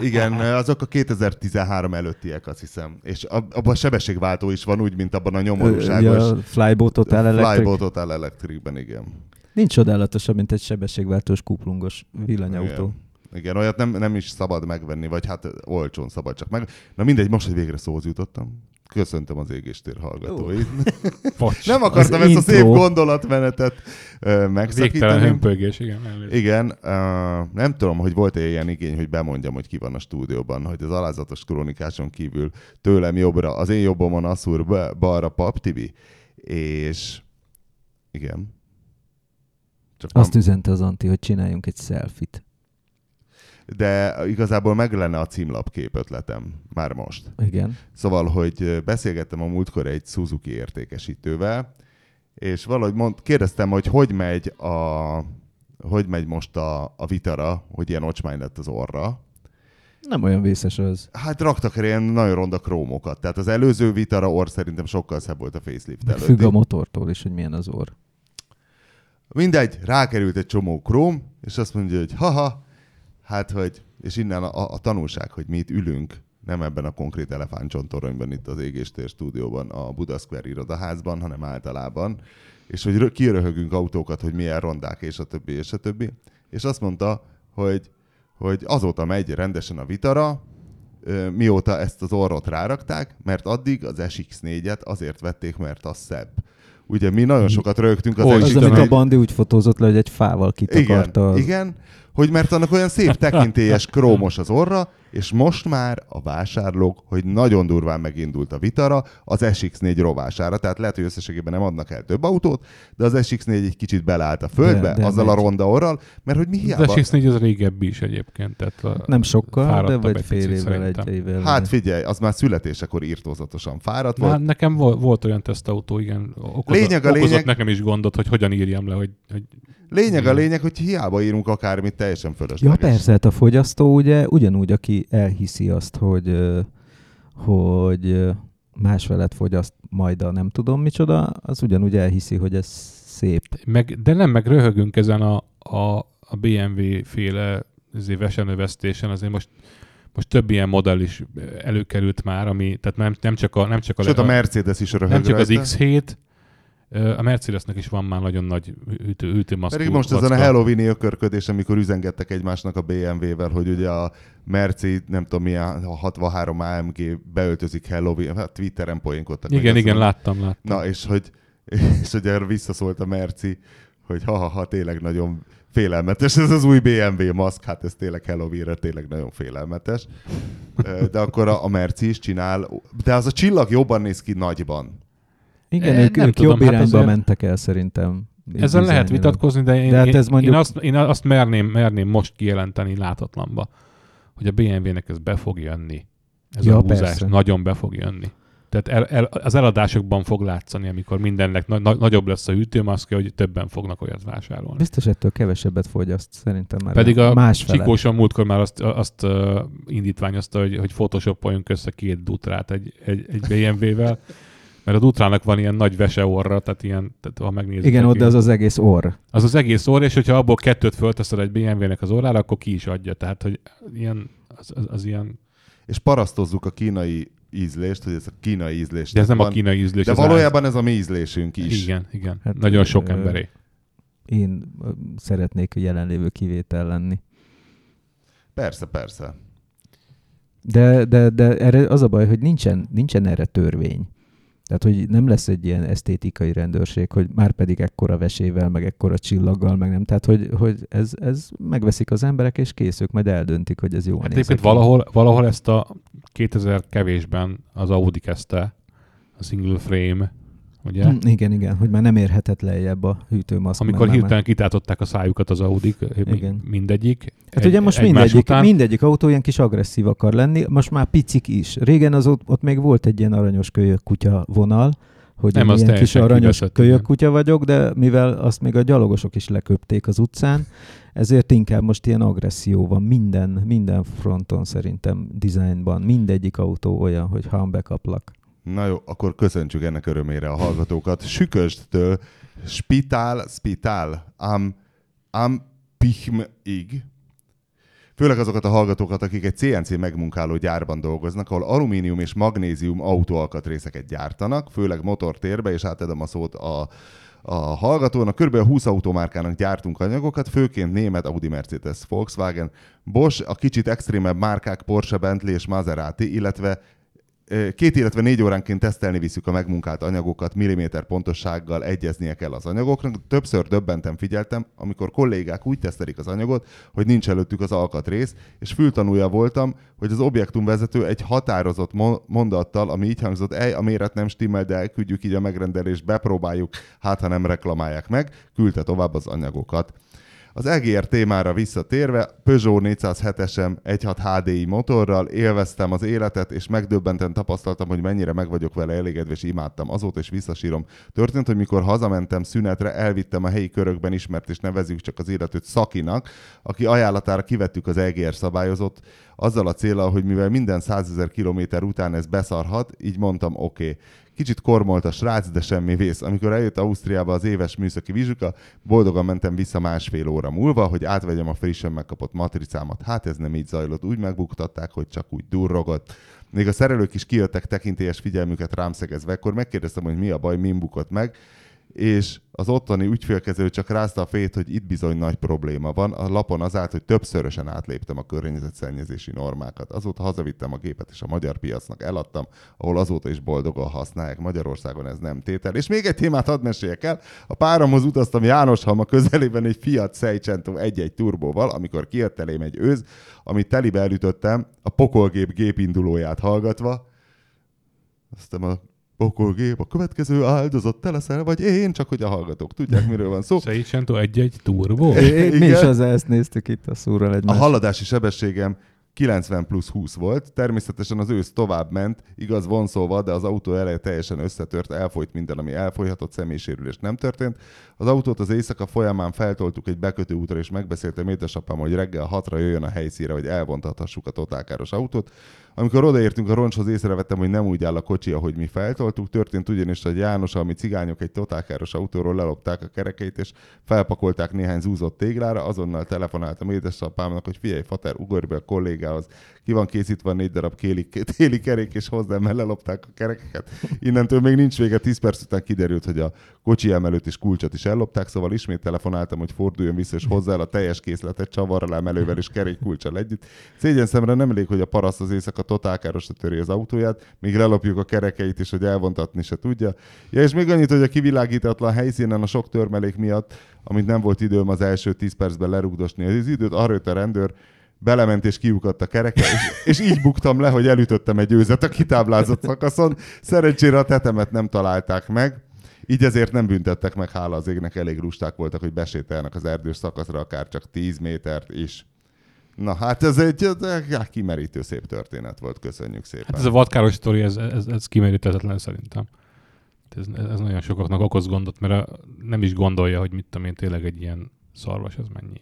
Igen, azok a kétezer-tizenhárom előttiek, azt hiszem. És abban sebességváltó is van, úgy, mint abban a nyomorúságos. Ja, Flybo Total Electric. Flybo Total Electricben, igen. Nincs csodálatosabb, mint egy sebességváltós kuplungos villanyautó. Igen. Igen, olyat nem, nem is szabad megvenni, vagy hát olcsón szabad csak meg. Na mindegy, most, hogy végre szóhoz jutottam. Köszöntöm az égéstér hallgatóit. Nem akartam ezt intro. A szép gondolatmenetet uh, megszakítani. Végtelen hömpölgés, igen. Előtt. Igen, uh, nem tudom, hogy volt-e ilyen igény, hogy bemondjam, hogy ki van a stúdióban, hogy az alázatos krónikáson kívül tőlem jobbra, az én jobbomon Asszúr, balra Pap Tibi, és igen. Csak azt nem... üzente az Anti, hogy csináljunk egy selfit. De igazából meg lenne a címlapkép ötletem már most. Igen. Szóval, hogy beszélgettem a múltkor egy Suzuki értékesítővel, és valahogy mond, kérdeztem, hogy hogy megy, a, hogy megy most a, a Vitara, hogy ilyen ocsmány lett az orra. Nem olyan vészes az. Hát raktak ilyen nagyon ronda krómokat. Tehát az előző Vitara orr szerintem sokkal szebb volt a facelift előtt. Függ a motortól is, hogy milyen az orr. Mindegy, rákerült egy csomó króm, és azt mondja, hogy haha, hát, hogy, és innen a, a tanulság, hogy mi itt ülünk nem ebben a konkrét elefántcsontoronyban itt az Égéstér stúdióban, a Buda Square irodaházban, hanem általában, és hogy kiröhögünk autókat, hogy milyen rondák, és a többi, és a többi. És azt mondta, hogy, hogy azóta megy rendesen a Vitara, mióta ezt az orrot rárakták, mert addig az es iksz négyet azért vették, mert az szebb. Ugye mi nagyon sokat röhögtünk az oh, es iksz négyet. Az, amit a Bandi úgy fotózott le, hogy egy fával kitakarta. Igen, igen, hogy mert annak olyan szép tekintélyes krómos az orra, és most már a vásárlók, hogy nagyon durván megindult a Vitara az es iksz négy rovására, tehát lehet, hogy összességében nem adnak el több autót, de az es iksz négy egy kicsit beleállt a földbe, de, de azzal a ronda orral, mert hogy mi hiába... Az es iksz négy az régebbi is egyébként. Tehát nem sokkal, de vagy fél évvel, egy évvel. Hát figyelj, az már születésekor írtózatosan fáradt volt. Már nekem volt olyan tesztautó, igen. Okozott, lényeg a okozott lényeg... nekem is gondot, hogy hogyan írjam le, hogy... hogy... Lényeg a lényeg, hogy hiába írunk akármit, teljesen fölösleges. Ja persze, hát a fogyasztó ugye ugyanúgy, aki elhiszi azt, hogy, hogy másfelet fogyaszt majd a nem tudom micsoda, az ugyanúgy elhiszi, hogy ez szép. Meg, de nem, meg röhögünk ezen a, a, a bé em vé féle vesenövesztésen, azért most Most több ilyen modell is előkerült már, ami, tehát nem, nem csak a... Nem csak a, Sőt, a Mercedes is röhög. Nem csak az iksz hét, a Mercedesnek is van már nagyon nagy ütő, ütőmaszkú. Pedig most vacka. Ezen a Halloween-i ökörködés, amikor üzengettek egymásnak a bé em vé-vel, hogy ugye a Merci, nem tudom milyen, a hatvanhárom á em gé beöltözik Halloween, hát Twitteren poénkodtak. Igen, igen, ezen. láttam, láttam. Na, és hogy, és hogy erre visszaszólt a Merci, hogy ha-ha-ha, tényleg nagyon félelmetes ez az új bé em vé maszk, hát ez tényleg Halloween-re tényleg nagyon félelmetes. De akkor a, a Merci is csinál, de az a csillag jobban néz ki nagyban. Igen, é, ők, ők tudom, jobb hát irányba azért... mentek el szerintem. Ezzel lehet vitatkozni, de én, de hát ez mondjuk... én azt, én azt merném, merném most kijelenteni láthatlanba, hogy a bé em vé-nek ez be fog jönni. Ez ja, a húzás persze. Nagyon be fog jönni. Tehát el, el, az eladásokban fog látszani, amikor mindennek na, na, nagyobb lesz a hűtőmaszkja, hogy többen fognak olyat vásárolni. Biztos ettől kevesebbet fogyaszt szerintem már. Pedig a másfelet. Csikóson múltkor már azt, azt uh, indítványozta, hogy, hogy photoshopoljunk össze két dutrát egy, egy, egy bé em vé-vel, mert a Dutrának van ilyen nagy vese orra, tehát ilyen, tehát ha megnézzük... Igen, ott az az egész orr. Az az egész orr, és hogyha abból kettőt fölteszed egy bé em vé-nek az orrára, akkor ki is adja, tehát hogy ilyen, az, az, az ilyen... És parasztozzuk a kínai ízlést, hogy ez a kínai ízlés. De ez nem van, a kínai ízlés. De valójában ez a mi ízlésünk is. Igen, igen. Hát nagyon sok ö, emberé. Én szeretnék a jelenlévő kivétel lenni. Persze, persze. De, de, de erre az a baj, hogy nincsen, nincsen erre törvény. Tehát, hogy nem lesz egy ilyen esztétikai rendőrség, hogy már pedig ekkora vesével, meg ekkora csillaggal, meg nem. Tehát, hogy, hogy ez, ez megveszik az emberek, és kész, ők majd eldöntik, hogy ez jól hát néz ki. Valahol, valahol ezt a kétezer-kevésben az Audi kezdte, a single frame, ugye? Hm, igen, igen, hogy már nem érhetett lejjebb a hűtőmaszk. Amikor hirtelen már... kitátották a szájukat az Audik, igen. mindegyik. Hát egy, ugye most mindegyik, mindegyik autó ilyen kis agresszív akar lenni, most már picik is. Régen az ott, ott még volt egy ilyen aranyos kölyök kutya vonal, hogy nem, ilyen kis aranyos kölyök kutya vagyok, de mivel azt még a gyalogosok is leköpték az utcán, ezért inkább most ilyen agresszió van minden, minden fronton szerintem dizájnban. Mindegyik autó olyan, hogy hán bekaplak. Na jó, akkor köszöntsük ennek örömére a hallgatókat. Süköstől Spitál, Spitál, am, am Pichmig. Főleg azokat a hallgatókat, akik egy cé en cé megmunkáló gyárban dolgoznak, ahol alumínium és magnézium autóalkatrészeket gyártanak, főleg motortérbe, és átadom a szót a, a hallgatónak. Körülbelül húsz automárkának gyártunk anyagokat, főként német, Audi, Mercedes, Volkswagen, Bosch, a kicsit extrémebb márkák Porsche, Bentley és Maserati, illetve Két, illetve négy óránként tesztelni viszük a megmunkált anyagokat, milliméter pontossággal egyeznie kell az anyagoknak. Többször döbbentem figyeltem, amikor kollégák úgy tesztelik az anyagot, hogy nincs előttük az alkatrész, és fültanúja voltam, hogy az objektumvezető egy határozott mondattal, ami így hangzott, ej, a méret nem stimmel, de elküldjük így a megrendelést, bepróbáljuk, hát ha nem reklamálják meg, küldte tovább az anyagokat. Az e gé er témára visszatérve, Peugeot négyszázhetesem egy hat há dé i motorral élveztem az életet, és megdöbbenten tapasztaltam, hogy mennyire meg vagyok vele elégedve, és imádtam. Azóta is visszasírom. Történt, hogy mikor hazamentem szünetre, elvittem a helyi körökben ismert, és nevezzük csak az illetőt Szakinak, aki ajánlatára kivettük az e gé er szabályozót, azzal a céllal, hogy mivel minden százezer kilométer után ez beszarhat, így mondtam, oké. Okay. Kicsit kormolt a srác, de semmi vész. Amikor eljött Ausztriába az éves műszaki vizsga, boldogan mentem vissza másfél óra múlva, hogy átvegyem a frissen megkapott matricámat. Hát ez nem így zajlott, úgy megbuktatták, hogy csak úgy durrogott. Még a szerelők is kijöttek tekintélyes figyelmüket rám szegezve, akkor megkérdeztem, hogy mi a baj, min bukott meg, és az ottani ügyfélkező csak rázta a fejét, hogy itt bizony nagy probléma van. A lapon az állt, hogy többszörösen átléptem a környezetszennyezési normákat. Azóta hazavittem a gépet, és a magyar piacnak eladtam, ahol azóta is boldogan használják. Magyarországon ez nem tétel. És még egy témát hadd meséljek el. A páromhoz utaztam Jánoshalma közelében egy Fiat Seicento egy egy turbóval, amikor kijött elém egy őz, amit telibe elütöttem, a pokolgép gépindulóját hallgatva. Aztán a pokolgép, a következő áldozat, te leszel, vagy én, csak hogy a hallgatók tudják, miről van szó. Seicento egy egy turbo? Mi is az ezt néztük itt a szúrral egymást. A halladási sebességem kilencven plusz húsz volt, természetesen az ősz tovább ment, igaz vonszolva, de az autó eleje teljesen összetört, elfolyt minden, ami elfolyhatott, személysérülés nem történt. Az autót az éjszaka folyamán feltoltuk egy bekötő útra, és megbeszéltem édesapám, hogy reggel hatra jöjjön a helyszínre, hogy elvontathassuk a totálkáros autót. Amikor odaértünk a roncshoz, észrevettem, hogy nem úgy áll a kocsi, ahogy mi feltoltuk. Történt ugyanis, hogy János, ami cigányok egy totálkáros autóról lelopták a kerekeit, és felpakolták néhány zúzott téglára, azonnal telefonáltam édesapámnak, hogy figyelj, fater, ugorj be a kollégához. Ki van készítve négy darab kéli, téli kerék, és hozzám, mert lelopták a kerekeket. Innentől még nincs vége, tíz perc után kiderült, hogy a kocsi emelőt és kulcsot is ellopták, szóval ismét telefonáltam, hogy forduljon vissza, és hozzá el a teljes készletet csavarral, emelővel és kerékkulccsal együtt. Szégyenszemre nem elég, hogy a paraszt az éjszaka totálkárosra töri az autóját, még lelopjuk a kerekeit is, hogy elvontatni se tudja. Ja, és még annyit, hogy a kivilágítatlan helyszínen a sok törmelék miatt, amit nem volt időm az első tíz percben lerugdosni az időt, arra jött a rendőr, belement és kiukadt a kereke, és, és így buktam le, hogy elütöttem egy őzet a kitáblázott szakaszon. Szerencsére a tetemet nem találták meg, így ezért nem büntettek meg, hála az égnek, elég lusták voltak, hogy besételnek az erdős szakaszra akár csak tíz métert is. Na hát ez egy kimerítő szép történet volt, köszönjük szépen. Hát ez a vadkáros sztori, ez, ez, ez kimeríthetetlen szerintem. Ez, ez nagyon sokaknak okoz gondot, mert nem is gondolja, hogy mit tudom én, tényleg egy ilyen szarvas, az mennyi?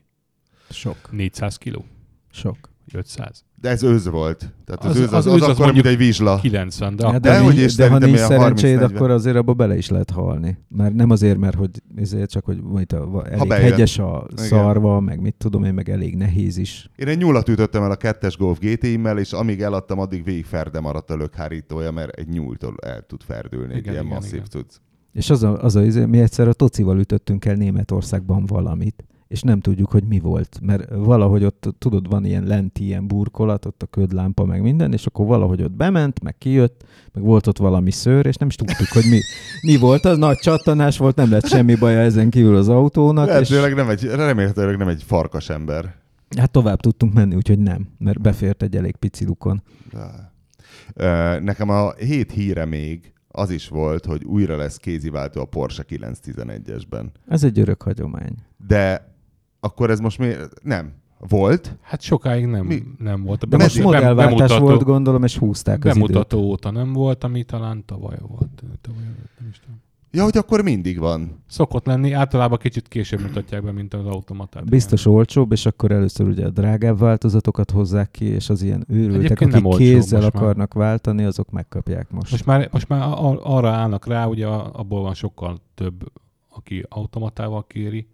Sok. négyszáz kiló? Sok. ötszáz. De ez őz volt. Tehát az, az őz az, az, az, az akkor, mint egy vizsla. kilencven, de, de, akkor, de, így, de ha nincs szerencséd, akkor azért abba bele is lehet halni. Már nem azért, mert hogy ezért csak, hogy majd a, elég hegyes a szarva, igen, meg mit tudom én, meg elég nehéz is. Én egy nyúlat ütöttem el a kettes Golf gé té immel, és amíg eladtam, addig végig ferde maradt a lökhárítója, mert egy nyúltól el tud ferdülni, igen, egy ilyen igen, masszív cucc. És az a, az a, mi egyszer a tocival ütöttünk el Németországban valamit, és nem tudjuk, hogy mi volt. Mert valahogy ott, tudod, van ilyen lenti ilyen burkolat, ott a ködlámpa, meg minden, és akkor valahogy ott bement, meg kijött, meg volt ott valami szőr, és nem is tudtuk, hogy mi, mi volt. Az nagy csattanás volt, nem lett semmi baja ezen kívül az autónak. Lehetőleg és... nem egy, remélhetőleg nem egy farkas ember. Hát tovább tudtunk menni, úgyhogy nem, mert befért egy elég pici lukon. De. Nekem a hét híre még az is volt, hogy újra lesz kéziváltó a Porsche kilenc tizenegyesben. Ez egy örök hagyomány. De akkor ez most még nem volt. Hát sokáig nem, nem volt. De most modellváltás bemutató, volt, gondolom, és húzták az időt. Bemutató óta nem volt, ami talán tavaly volt. Tavaly, nem is tudom. Ja, hogy akkor mindig van. Szokott lenni, általában kicsit később mutatják be, mint az automatát. Biztos olcsóbb, és akkor először ugye a drágább változatokat hozzák ki, és az ilyen őrültek, akik kézzel akarnak már váltani, azok megkapják most. Most már, most már arra állnak rá, ugye abból van sokkal több, aki automatával kéri,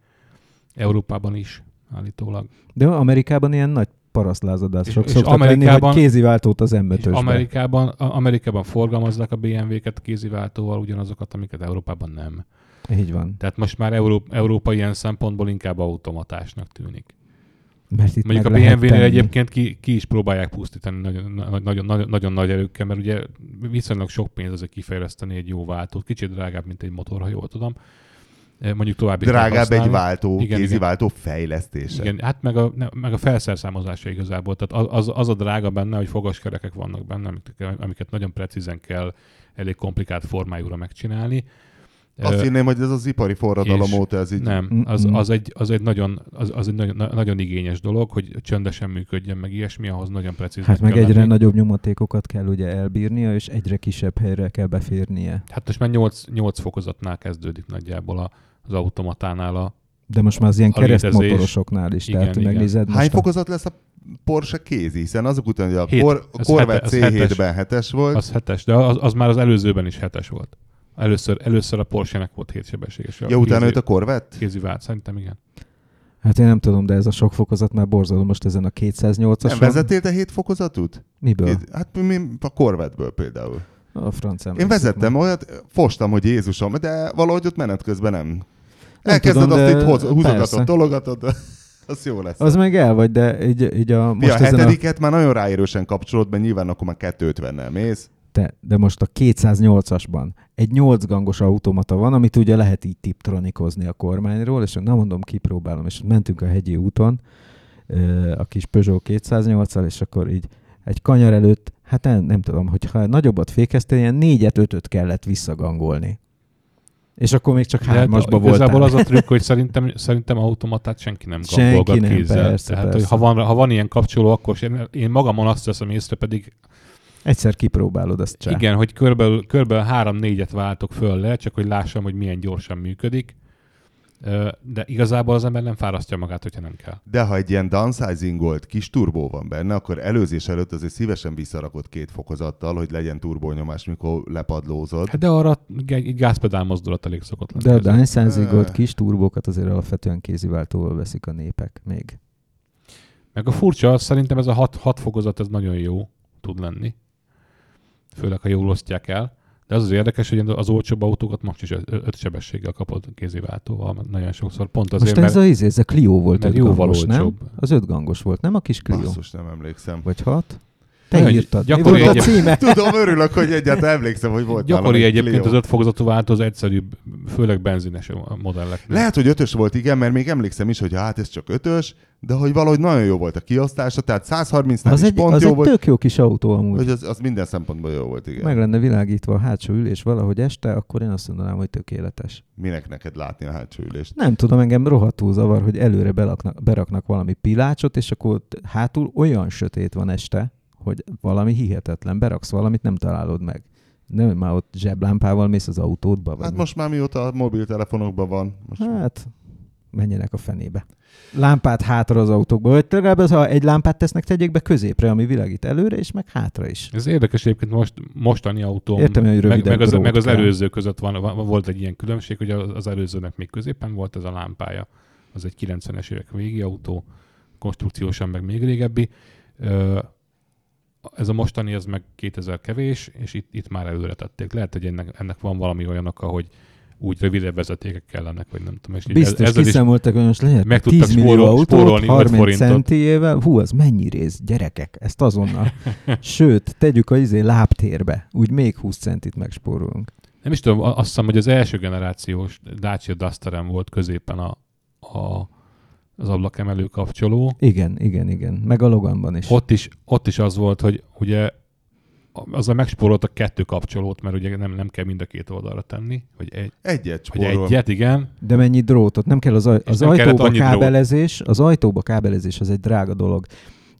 Európában is állítólag. De Amerikában ilyen nagy parasztlázadászok szoktak lenni, hogy kéziváltót az emmetősben. Amerikában, Amerikában forgalmazzák a bé em vé-ket kéziváltóval, ugyanazokat, amiket Európában nem. Így van. Tehát most már Európa, Európa ilyen szempontból inkább automatásnak tűnik. Mert itt mondjuk a bé em vé-nél egyébként ki, ki is próbálják pusztítani nagyon, nagyon, nagyon, nagyon nagy erőkkel, mert ugye viszonylag sok pénz azért kifejleszteni egy jó váltót. Kicsit drágább, mint egy motor, ha jól tudom. Mondjuk tovább is drágább egy váltó, igen, kéziváltó igen. fejlesztése. Igen, hát meg a, meg a felszerszámozása igazából. Tehát az, az a drága benne, hogy fogaskerekek vannak benne, amiket, amiket nagyon precízen kell elég komplikált formájúra megcsinálni. Azt uh, hinném, hogy ez az ipari forradalom óta ez így... Nem, az, az, egy, az egy, nagyon, az, az egy nagyon, nagyon igényes dolog, hogy csöndesen működjön, meg ilyesmi, ahhoz nagyon precízen hát kell. Hát meg egyre lenni. Nagyobb nyomatékokat kell ugye elbírnia, és egyre kisebb helyre kell beférnie. Hát most már nyolc fokozatnál kezdődik nagyjából a az automatánál a... De most már az ilyen keresztmotorosoknál is, igen, tehát igen. Megnézed most... Hány a... fokozat lesz a Porsche kézi, hiszen azok után, hogy a, hét, por, a Corvette C hétben hetes volt. Az hetes, de az, az már az előzőben is hetes volt. Először, először a Porsche-nek volt hétsebességes. Ja, utána jött a Corvette? Kézi vált, szerintem igen. Hát én nem tudom, de ez a sok fokozat már borzalom most ezen a kétszáznyolcas. Nem vezetél te hét fokozatút? Miből? Hét, hát mi, a Corvette-ből például. A francem. Én vezettem meg. Olyat, fostam, hogy Jézusom, de valahogy ott menet közben nem. Elkezded azt itt húzogatod, tologatod. Az jó lesz. Az meg el vagy, de így, így a... Most ja, a hetediket a... már nagyon ráérősen kapcsolod, mert nyilván akkor már kétszázötvennel mész. De, de most a kétszáznyolcasban egy nyolcgangos automata van, amit ugye lehet így tiptronikozni a kormányról, és nem mondom, kipróbálom, és mentünk a hegyi úton a kis Peugeot kétszáznyolccal, és akkor így egy kanyar előtt, hát nem, nem tudom, hogyha nagyobbat fékeztél, ilyen négyet, ötöt kellett visszagangolni. És akkor még csak hármasba voltál. Igazából az a trükk, hogy szerintem, szerintem automatát senki nem gangolgat senki kézzel. Nem, persze, Tehát, persze. Ha, van, ha van ilyen kapcsoló, akkor én magamon azt teszem észre, pedig egyszer kipróbálod azt csak. Igen, hogy körülbelül, körülbelül három-négyet váltok föl le, csak hogy lássam, hogy milyen gyorsan működik. De igazából az ember nem fárasztja magát, hogyha nem kell. De ha egy ilyen downsizingolt kis turbó van benne, akkor előzés előtt azért szívesen visszarakod két fokozattal, hogy legyen turbónyomás, mikor lepadlózod. Hát de arra egy gázpedál mozdulat elég szokott lenni. De a downsizingolt kis turbókat azért alapvetően kéziváltóval veszik a népek még. Meg a furcsa, szerintem ez a hat, hat fokozat ez nagyon jó tud lenni. Főleg, ha jól osztják el. De az az érdekes, hogy az olcsóbb autókat most is öt sebességgel kapod kéziváltóval, nagyon sokszor. Pont azért, most ez mert, az íz, ez a Clio volt ötgangos, nem? Az ötgangos volt, nem a kis Clio? Basszus, nem emlékszem. Vagy hat? Te írtad. Mi volt egyéb... a címe? Tudom, örülök, hogy egyáltalán emlékszem, hogy volt. Gyakori egyébként az ötfokozatú váltó az egyszerűbb, főleg benzines modelleknél. Lehet, hogy ötös volt, igen, mert még emlékszem is, hogy hát ez csak ötös, de hogy valahogy nagyon jó volt a kiosztása, tehát százharmincnál is egy, pont az jó volt. Az egy tök jó kis autó amúgy. Hogy az, az minden szempontból jó volt, igen. Meg lenne világítva a hátsó ülés valahogy este, akkor én azt mondanám, hogy tökéletes. Minek neked látni a hátsó ülést? Nem tudom, engem rohadtul zavar, hogy előre belaknak, beraknak valami pilácsot, és akkor hátul olyan sötét van este, hogy valami hihetetlen, beraksz valamit, nem találod meg. Nem, már ott zseblámpával mész az autódba. Hát mi? Most már mióta a mobiltelefonokban van. Most hát, menjenek a fenébe. Lámpát hátra az autókba. Vagy legalább ha egy lámpát tesznek, tegyék be középre, ami világít előre, és meg hátra is. Ez érdekes egyébként most, mostani autóm. Értem, hogy meg, meg, az, meg az előző között van, volt egy ilyen különbség, hogy az előzőnek még középen volt ez a lámpája. Az egy kilencvenes évek végi autó, konstrukciósan meg még régebbi. Ez a mostani, ez meg kétezer kevés, és itt, itt már előre tették. Lehet, hogy ennek, ennek van valami olyanok, hogy úgy rövidebb vezetékek kellenek, vagy nem tudom. És biztos kiszámoltak, hogy most lehet, meg tudtak spórolni autót, harminc centijével. Hú, az mennyi rész, gyerekek, ezt azonnal. Sőt, tegyük a izé lábtérbe, úgy még húsz centit megspórolunk. Nem is tudom, azt hiszem, hogy az első generációs Dacia Dusterem volt középen a... a az ablakemelő kapcsoló. Igen, igen, igen. Meg a Loganban is. Ott is, ott is az volt, hogy ugye azzal megspóroltak kettő kapcsolót, mert ugye nem, nem kell mind a két oldalra tenni. Hogy egy, egyet spórol. Egyet, igen. De mennyi drótot? Nem kell az, aj- az nem ajtóba kábelezés. Drót. Az ajtóba kábelezés az egy drága dolog.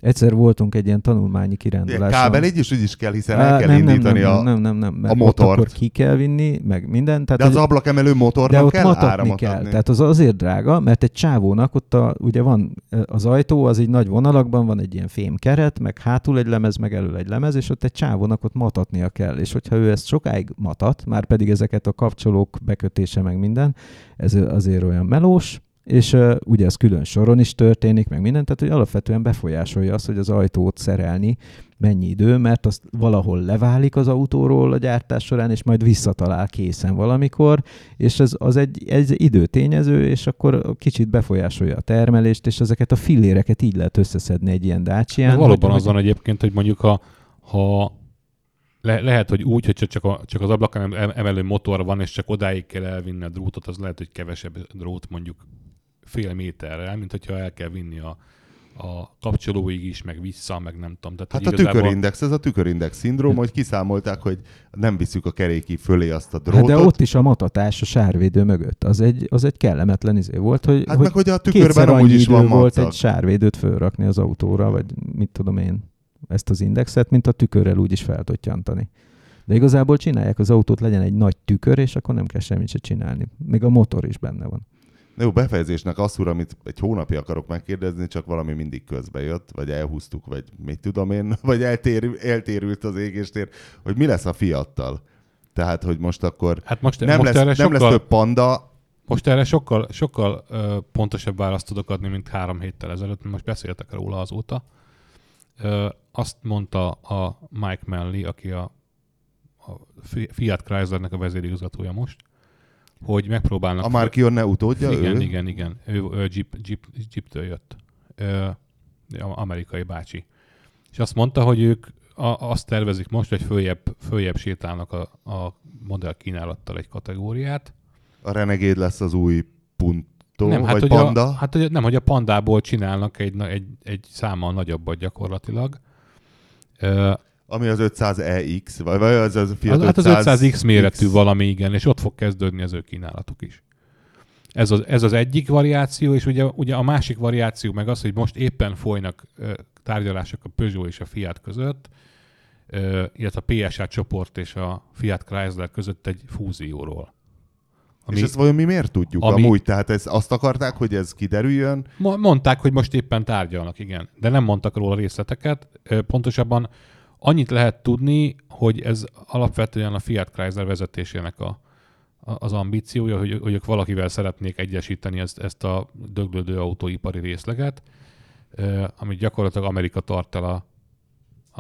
Egyszer voltunk egy ilyen tanulmányi kiránduláson. Kábel így is, úgy is kell, hiszen el kell nem, indítani nem, nem, a, nem, nem, nem, nem, a motort. Akkor ki kell vinni, meg minden. Tehát de az egy, ablakemelő motornak kell áramot kell. Adni. Tehát az azért drága, mert egy csávónak ott a, ugye van az ajtó, az így nagy vonalakban van egy ilyen fémkeret, meg hátul egy lemez, meg elől egy lemez, és ott egy csávónak ott matatnia kell. És hogyha ő ezt sokáig matat, már pedig ezeket a kapcsolók bekötése, meg minden, ez azért olyan melós, és uh, ugye ez külön soron is történik, meg minden, tehát hogy alapvetően befolyásolja azt, hogy az ajtót szerelni mennyi idő, mert azt valahol leválik az autóról a gyártás során, és majd visszatalál készen valamikor, és ez az egy, egy időtényező, és akkor kicsit befolyásolja a termelést, és ezeket a filléreket így lehet összeszedni egy ilyen Dacia-n. Valóban hogy, az van egyébként, hogy mondjuk ha, ha le, lehet, hogy úgy, hogy csak, a, csak az ablakon emelő motor van, és csak odáig kell elvinni a drótot, az lehet, hogy kevesebb drót mondjuk fél méterrel, mint hogyha el kell vinni a, a kapcsolóig is, meg vissza, meg nem tudom. Tehát, hát a igazából... tükörindex, ez a tükörindex szindróma, hogy kiszámolták, hogy nem viszük a keréki fölé azt a drótot. Hát de ott is a matatás a sárvédő mögött. Az egy, az egy kellemetlen izé volt, hogy, hát hogy, meg, hogy a tükörben amúgy is van volt egy sárvédőt fölrakni az autóra, vagy mit tudom én, ezt az indexet, mint a tükörrel úgy is feltottyantani. De igazából csinálják az autót, legyen egy nagy tükör, és akkor nem kell semmit se csinálni. Még a motor is benne van. Jó, befejezésnek az úr, amit egy hónapja akarok megkérdezni, csak valami mindig közbe jött, vagy elhúztuk, vagy mit tudom én, vagy eltér, eltérült az égéstér, hogy mi lesz a Fiattal. Tehát, hogy most akkor hát most, nem, most lesz, nem sokkal, lesz több Panda. Most erre sokkal, sokkal ö, pontosabb választ tudok adni, mint három héttel ezelőtt, most beszéltek róla azóta. Ö, azt mondta a Mike Manley, aki a, a Fiat Chryslernek a vezérigazgatója most, hogy megpróbálnak... A Márkion ne utódja igen, ő? Igen, igen, igen. Ő, ő Jeep, Jeep, Jeeptől jött. Ö, amerikai bácsi. És azt mondta, hogy ők a, azt tervezik most, hogy följebb, följebb sétálnak a, a modell kínálattal egy kategóriát. A Renegade lesz az új Punto, nem, hát, vagy Panda? A, hát hogy, nem, hogy a Pandából csinálnak egy, egy, egy számmal nagyobbat gyakorlatilag. Ö, Ami az ötszáz E X, vagy az, az Fiat az, hát az ötszáz X méretű X. Valami, igen, és ott fog kezdődni az ő kínálatuk is. Ez az, ez az egyik variáció, és ugye, ugye a másik variáció meg az, hogy most éppen folynak ö, tárgyalások a Peugeot és a Fiat között, ö, illetve a pé es á csoport és a Fiat Chrysler között egy fúzióról. Ami, és ezt vajon mi miért tudjuk ami, amúgy? Tehát ez, azt akarták, hogy ez kiderüljön? Mondták, hogy most éppen tárgyalnak, igen. De nem mondtak róla részleteket. Pontosabban annyit lehet tudni, hogy ez alapvetően a Fiat Chrysler vezetésének a, a, az ambíciója, hogy, hogy ők valakivel szeretnék egyesíteni ezt, ezt a döglődő autóipari részleget, amit gyakorlatilag Amerika tart el a,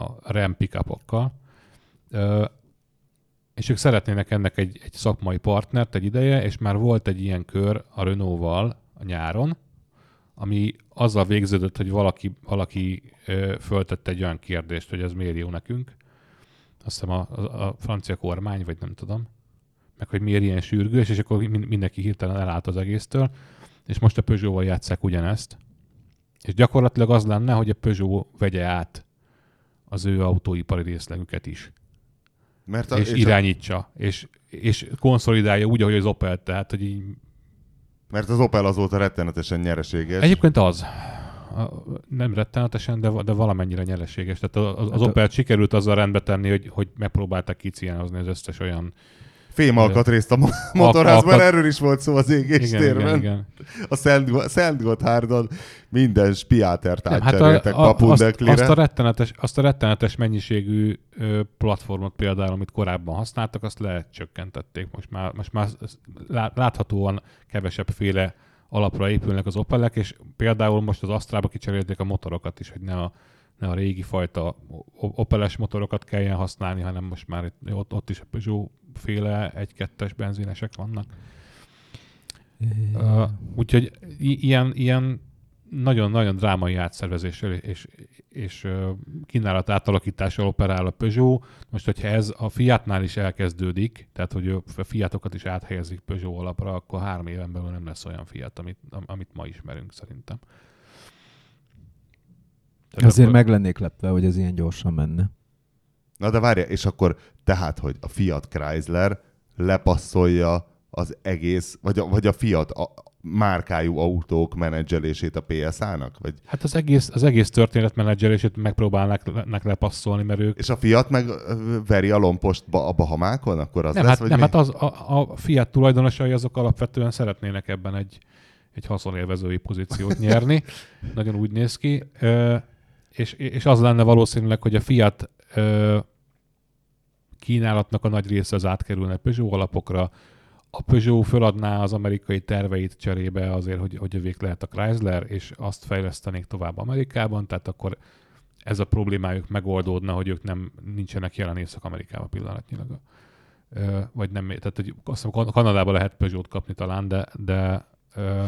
a RAM pick-upokkal. És ők szeretnének ennek egy, egy szakmai partnert egy ideje, és már volt egy ilyen kör a Renault-val a nyáron, ami azzal végződött, hogy valaki, valaki föltette egy olyan kérdést, hogy ez miért jó nekünk. Azt hiszem a, a, a francia kormány, vagy nem tudom, meg hogy miért ilyen sürgős, és akkor mindenki hirtelen elállt az egésztől, és most a Peugeot-val játsszák ugyanezt. És gyakorlatilag az lenne, hogy a Peugeot vegye át az ő autóipari részlegüket is. Mert a, és, és irányítsa, a... és, és konszolidálja úgy, ahogy az Opel, tehát, hogy így... Mert az Opel azóta rettenetesen nyereséges. Egyébként az. Nem rettenetesen, de, de valamennyire nyereséges. Tehát az, az hát Opelt a... sikerült azzal rendbe tenni, hogy, hogy megpróbálták kiciánozni az összes olyan... Fémalkatrészt a motorházban, alkat... erről is volt szó az égéstérben. Igen, igen, igen. A Szent Gotthárdon minden spiátert átcseréltek hát papundeklire. Azt, azt, azt a rettenetes mennyiségű platformot például, amit korábban használtak, azt lecsökkentették. Most már, most már láthatóan kevesebbféle alapra épülnek az Opelek, és például most az Astrába kicserélték a motorokat is, hogy ne a ne a régi fajta opeles motorokat kelljen használni, hanem most már ott, ott is a Peugeot-féle egy kettes benzinesek vannak. Uh, úgyhogy ilyen, ilyen nagyon-nagyon drámai átszervezéssel és, és kínálat átalakítással operál a Peugeot. Most, hogyha ez a Fiatnál is elkezdődik, tehát hogy a Fiatokat is áthelyezik Peugeot alapra, akkor három éven belül nem lesz olyan Fiat, amit, amit ma ismerünk szerintem. Tehát azért akkor... meg lennék lepve, hogy ez ilyen gyorsan menne. Na de várja, és akkor tehát, hogy a Fiat Chrysler lepasszolja az egész, vagy a, vagy a Fiat a márkájú autók menedzselését a pé es á-nak? Vagy... Hát az egész, az egész történet menedzselését megpróbálnak lepasszolni, mert ők... És a Fiat meg veri a lompost a Bahamákon? Akkor az nem, lesz, hát, nem, mi? Hát az, a, a Fiat tulajdonosai azok alapvetően szeretnének ebben egy, egy haszonélvezői pozíciót nyerni. Nagyon úgy néz ki. És, és az lenne valószínűleg, hogy a Fiat ö, kínálatnak a nagy része az átkerülne Peugeot alapokra. A Peugeot föladná az amerikai terveit cserébe azért, hogy, hogy övék lehet a Chrysler, és azt fejlesztenék tovább Amerikában, tehát akkor ez a problémájuk megoldódna, hogy ők nem nincsenek jelen Észak-Amerikában pillanatnyilag. Ö, vagy nem, tehát hogy azt hiszem, Kanadában lehet Peugeot kapni talán, de... de ö,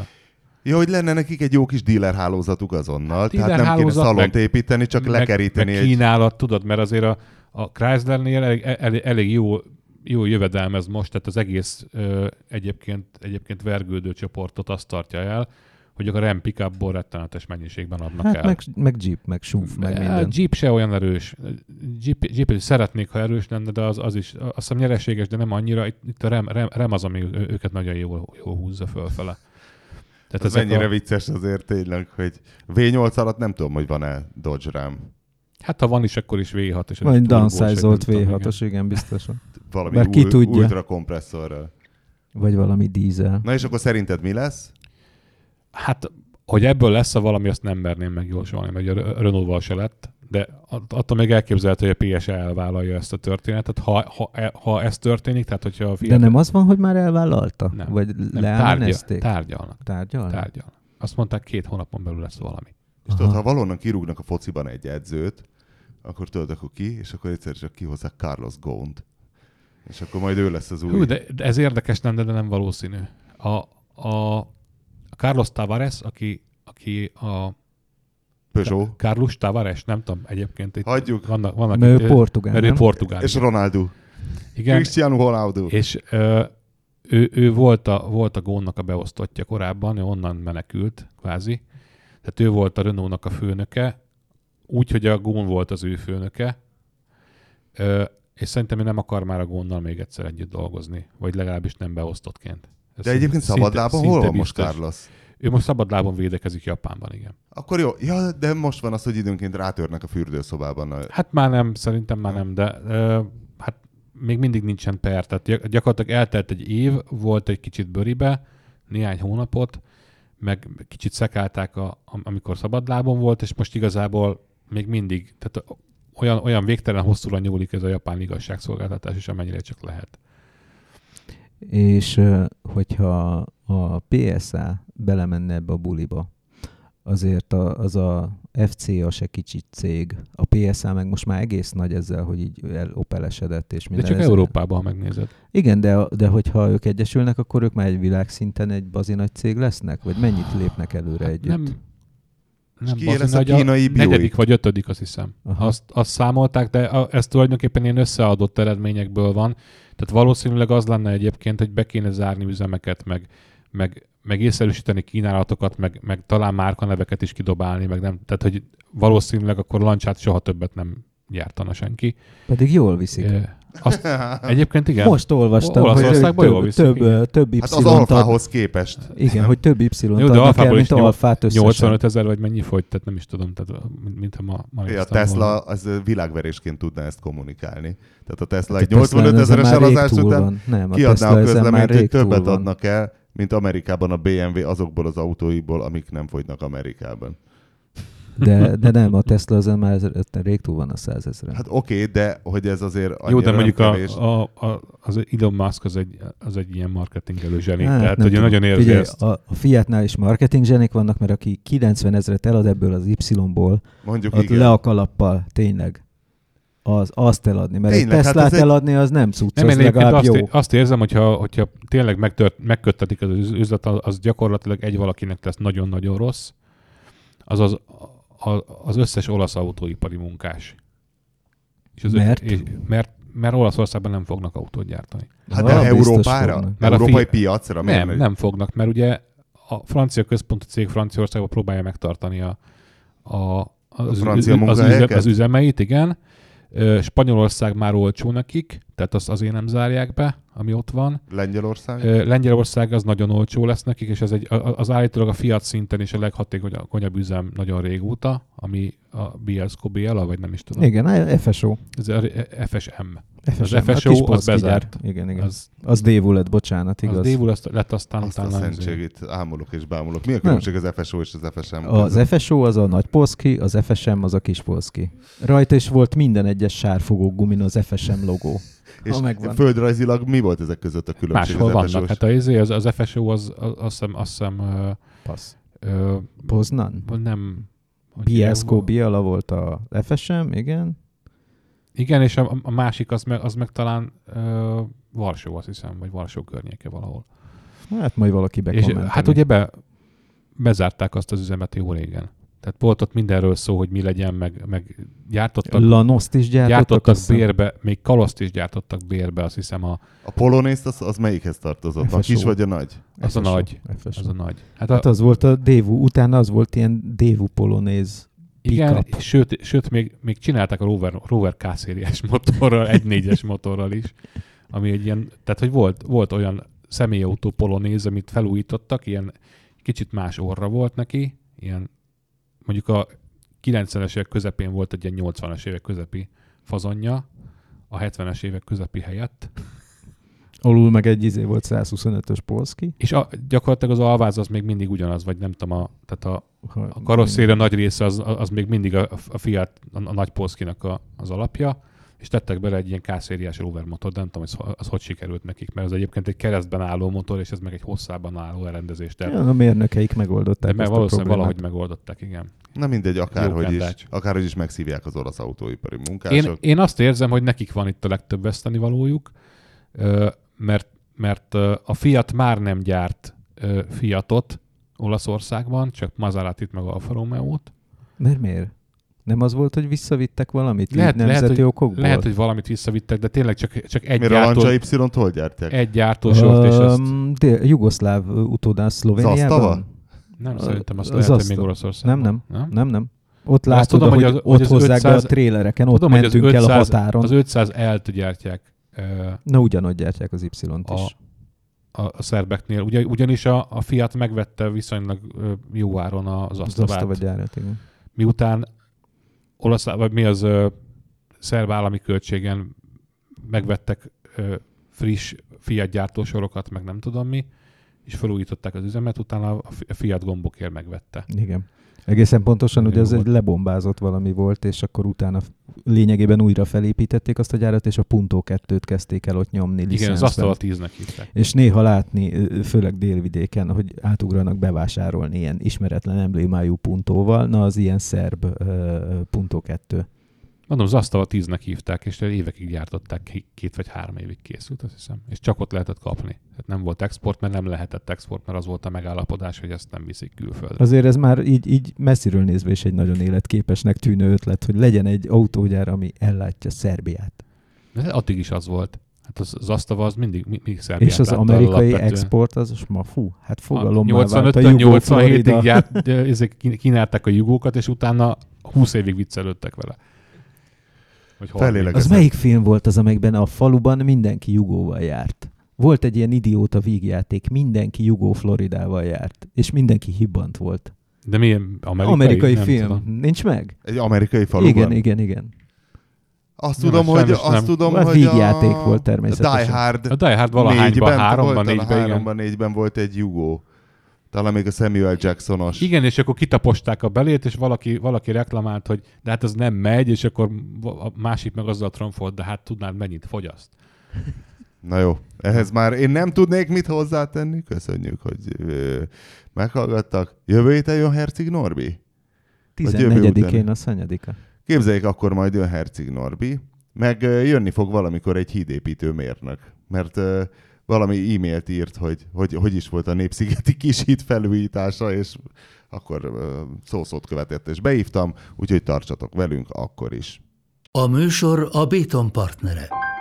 jó, hogy lenne nekik egy jó kis dealer hálózatuk azonnal, hát, tehát nem kéne szalont építeni, csak meg, lekeríteni. Meg kínálat, egy... tudod, mert azért a, a Chryslernél elég, elég, elég jó, jó jövedelmez most, tehát az egész ö, egyébként, egyébként vergődő csoportot azt tartja el, hogy a RAM pick-upból rettenetes mennyiségben adnak hát el. Meg, meg Jeep, meg es u vé, meg minden. A Jeep se olyan erős. Jeep, Jeep is szeretnék, ha erős lenne, de az, az is, azt hiszem nyereséges, de nem annyira. Itt a RAM, RAM, RAM az, ami őket nagyon jól, jól húzza fölfele. Tehát ez mennyire a... vicces azért tényleg, hogy vé nyolc alatt nem tudom, hogy van-e Dodge Ram. Hát ha van is, akkor is vé hat. És vagy downsizolt vé hatos, igen, igen biztosan. Valami ultra kompresszorral. Vagy valami dízel. Na és akkor szerinted mi lesz? Hát, hogy ebből lesz-e valami, azt nem merném megjósolni, mert ugye a Renault-val se lett, de attól még elképzelhető, hogy a pé es elvállalja ezt a történetet. Ha, ha, ha ez történik, tehát hogyha a Fiat... De nem az van, hogy már elvállalta? Nem, vagy nem tárgyal, tárgyalnak. Tárgyalnak? Tárgyalnak. Azt mondták, két hónapon belül lesz valami. És aha. Tudod, ha valóban kirúgnak a fociban egy edzőt, akkor tudod, akkor ki, és akkor egyszer csak kihozzák Carlos Gónt. És akkor majd ő lesz az új. Hú, de, de ez érdekes, nem, de nem valószínű. A, a, a Carlos Tavares, aki, aki a Peugeot. Ta, Carlos Tavares, nem tudom, egyébként itt hagyjuk. Vannak, vannak mert itt, ő portugál, mert ő portugál. És Ronaldo. Igen. Cristiano Ronaldo. És ö, ő, ő volt a, volt a Gónnak a beosztottja korábban, ő onnan menekült, kvázi. Tehát ő volt a Renault-nak a főnöke, úgyhogy a Gón volt az ő főnöke. Ö, És szerintem én nem akar már a Gónnal még egyszer együtt dolgozni, vagy legalábbis nem beosztottként. Ez de egyébként szabadlábon hol van most Carlos? Ő most szabadlábon védekezik Japánban, igen. Akkor jó, ja, de most van az, hogy időnként rátörnek a fürdőszobában. A... Hát már nem, szerintem már nem, de uh, hát még mindig nincsen per. Tehát gyakorlatilag eltelt egy év, volt egy kicsit bőribe, néhány hónapot, meg kicsit szekálták, a, amikor szabadlábon volt, és most igazából még mindig... Tehát Olyan, olyan végtelen hosszúra nyúlik ez a japán igazságszolgáltatás is, amennyire csak lehet. És hogyha a pé es á belemenne ebbe a buliba, azért a, az a ef cé á se kicsit cég, a pé es á meg most már egész nagy ezzel, hogy így opelesedett és minden. De csak ezzel. Európában, ha megnézed. Igen, de, de hogyha ők egyesülnek, akkor ők már egy világszinten egy bazi nagy cég lesznek? Vagy mennyit lépnek előre hát együtt? Nem. Nem, ki bazi, a kínai biói? Negyedik vagy ötödik, azt hiszem. Azt, azt számolták, de a, ez tulajdonképpen ilyen összeadott eredményekből van. Tehát valószínűleg az lenne egyébként, hogy be kéne zárni üzemeket, meg, meg, meg észszerűsíteni kínálatokat, meg, meg talán márkaneveket is kidobálni, meg nem. Tehát, hogy valószínűleg akkor lancsát soha többet nem gyártana senki. Pedig jól viszik. E- Azt, egyébként igen. Most olvastam, o, hogy több, több, több y-t hát az alfához ad, képest. Igen, hogy több y-t jó, adnak el, mint alfát összesen. nyolcvanöt ezer vagy mennyi fogy, tehát nem is tudom, tehát mintha ma, ma a Tesla volna. Az világverésként tudná ezt kommunikálni. Tehát a Tesla egy nyolcvanöt ezeres eladás után nem, a kiadná a közleményt, hogy többet adnak el, mint Amerikában a bé em vé azokból az autóiból, amik nem fogynak Amerikában. De, de nem, a Tesla ezen már rég túl van a száz ezeren. Hát oké, okay, de hogy ez azért annyira. Jó, de mondjuk a, a, a, az Elon Musk az egy, az egy ilyen marketingelő zsenik, hát, tehát ugye nagyon érzi figyelj, ezt. A, a Fiatnál is marketing zsenik vannak, mert aki kilencven ezeret elad ebből az Y-ból, mondjuk ott le a kalappal, tényleg. Az, azt eladni, mert tényleg, egy Teslát hát eladni egy... az nem cucc, nem, az legalább azt, jó. Azt érzem, hogyha, hogyha tényleg megtört, megköttetik az üzlet, az gyakorlatilag egy valakinek lesz nagyon-nagyon rossz, azaz az összes olasz autóipari munkás. És az mert? Ö- és mert? Mert Olaszországban nem fognak autót gyártani. Hát de Európára? Mert európai fi- piacra? Nem, nem, nem fognak, mert ugye a francia központú cég Franciaországban próbálja megtartani a, a, az, a az, üze, az üzemeit, igen. Spanyolország már olcsó nekik, tehát azt azért nem zárják be, ami ott van. Lengyelország? Lengyelország az nagyon olcsó lesz nekik, és ez egy, az állítólag a Fiat szinten is a leghatékonyabb üzem nagyon régóta, ami a bé el es ká bé el á, vagy nem is tudom. Igen, ef es o. Ez a ef es em. ef es em. Az ef es o, az bezárt. Igen, igen. Az, az dévú lett, bocsánat, igaz? Az dévú lett, aztán azt utána... Azt a szentségét ámulok és bámulok. Mi a különbség az ef es o és az ef es em? Az ef es o az a nagy polszki, az ef es em az a kis polszki. Rajta is volt minden egyes sárfogó gumin az ef es em logó. És földrajzilag mi volt ezek között a különbség? Máshol az vannak. Hát az, az ef es o az, azt hiszem... Passz. Poznan? Nem. bé es ká bé el á volt a ef es em, igen. Igen, és a, a másik az meg, az meg talán ö, Varsó, azt hiszem, vagy Varsó környéke valahol. Hát majd valaki bekommenteni. Hát ugye be, bezárták azt az üzemet jó régen. Tehát volt ott mindenről szó, hogy mi legyen, meg, meg gyártottak... Lanoszt is gyártottak. Gyártottak bérbe, még kaloszt is gyártottak bérbe, azt hiszem a... A polonészt az, az melyikhez tartozott? ef es o. A kis vagy a nagy? Az ef es o. A nagy. ef es o. Az a nagy. Hát, hát a... az volt a dévú, utána az volt ilyen dévú polonéz. Igen, sőt, sőt még, még csinálták a Rover, Rover K-szériás motorral, egy négyes motorral is, ami egy ilyen, tehát hogy volt, volt olyan személyautó polonéz, amit felújítottak, ilyen kicsit más orra volt neki, ilyen mondjuk a kilencvenes évek közepén volt egy ilyen nyolcvanas évek közepi fazonja, a hetvenes évek közepi helyett. Alul meg egy izé volt százhuszonötös polszki. És a, gyakorlatilag az alváz az még mindig ugyanaz, vagy nem tudom, a, tehát a, a karosszéria nagy része az, az még mindig a, a Fiat, a, a nagy polszkinak a, az alapja, és tettek bele egy ilyen K-szériás rover motor, de nem tudom, az, az hogy sikerült nekik, mert az egyébként egy keresztben álló motor, és ez meg egy hosszában álló elrendezés. De ja, a mérnökeik megoldották. De valószínűleg valahogy megoldották, igen. Na mindegy, akárhogy is, akárhogy is megszívják az orosz autóipari munkások. Én, én azt érzem, hogy nekik van itt a legtöbb vesztenivalójuk, mert, mert a Fiat már nem gyárt Fiatot Olaszországban, csak Maseratit meg Alfa Romeót. Mert miért? Nem az volt, hogy visszavittek valamit? Lehet, nemzeti lehet, okokból? Lehet, hogy valamit visszavittek, de tényleg csak, csak egy gyártó... Mert a Lancia Y-t hol gyártják? Egy gyártósort, és ezt... De, jugoszláv utódán Szlovéniában? Zastava? Nem, szerintem azt lehet, hogy még Oroszországban. Nem, nem, nem, nem. nem. Ott látod, tudom, hogy, az, hogy ott az hozzák ötszáz, be a trélereken, ott tudom, mentünk ötszáz, el a határon. Az ötszáz L-t gyártják. Na, ugyanott gyártják az Y-t is. A, a szerbeknél. Ugyan, ugyanis a, a Fiat megvette viszonylag jó áron az Zastavát. Miután olasz, vagy mi az ö, szerb állami költségen megvettek ö, friss Fiat gyártósorokat, meg nem tudom mi, és felújították az üzemet, utána a Fiat gombokért megvette. Igen. Egészen pontosan, ugye ez egy lebombázott valami volt, és akkor utána lényegében újra felépítették azt a gyárat, és a Punto kettőt kezdték el ott nyomni. Igen, az Zastava tíznek hívták. És néha látni, főleg délvidéken, hogy átugranak bevásárolni ilyen ismeretlen emblémájú Puntóval, na az ilyen szerb uh, Punto kettő. Mondom, Zastava tíznek hívták, és évekig gyártották, két vagy három évig készült, azt hiszem. És csak ott lehetett kapni. Tehát nem volt export, mert nem lehetett export, mert az volt a megállapodás, hogy ezt nem viszik külföldre. Azért ez már így, így messziről nézve is egy nagyon életképesnek tűnő ötlet, hogy legyen egy autógyár, ami ellátja Szerbiát. De addig is az volt. Hát az Zastava az mindig, mindig Szerbiát. És az amerikai alapvető export az most ma fú, hát fogalommal vált a Yugo Florida. nyolcvanöttől nyolcvanhétig kínálták a Yugókat, és utána húsz évig viccelődtek vele. Az melyik film volt az, amelyikben a faluban mindenki Jugóval járt? Volt egy ilyen idióta vígjáték, mindenki Jugó Floridával járt, és mindenki hibbant volt. De milyen amerikai? Amerikai film. Tudom. Nincs meg? Egy amerikai faluban? Igen, igen, igen. Azt nem, tudom, hogy, azt tudom, hogy a vígjáték volt természetesen. Die Hard a Die Hard valahányban, háromban, négyben. Háromban, négyben volt egy Jugó. Talán még a Samuel Jacksonos. Igen, és akkor kitaposták a belét, és valaki, valaki reklamált, hogy de hát az nem megy, és akkor a másik meg azzal tromfolt, de hát tudnád mennyit fogyaszt. Na jó, ehhez már én nem tudnék mit hozzátenni. Köszönjük, hogy ö, meghallgattak. Jövő héten jön Herceg Norbi? tizennegyedikén a szanyadika. Képzeljék, akkor majd jön Herceg Norbi, meg ö, jönni fog valamikor egy hídépítő mérnök, mert... Ö, valami e-mailt írt, hogy, hogy hogy is volt a Népszigeti kis híd felújítása, és akkor szószót követett, és beívtam, úgyhogy tartsatok velünk akkor is. A műsor a Béton partnere.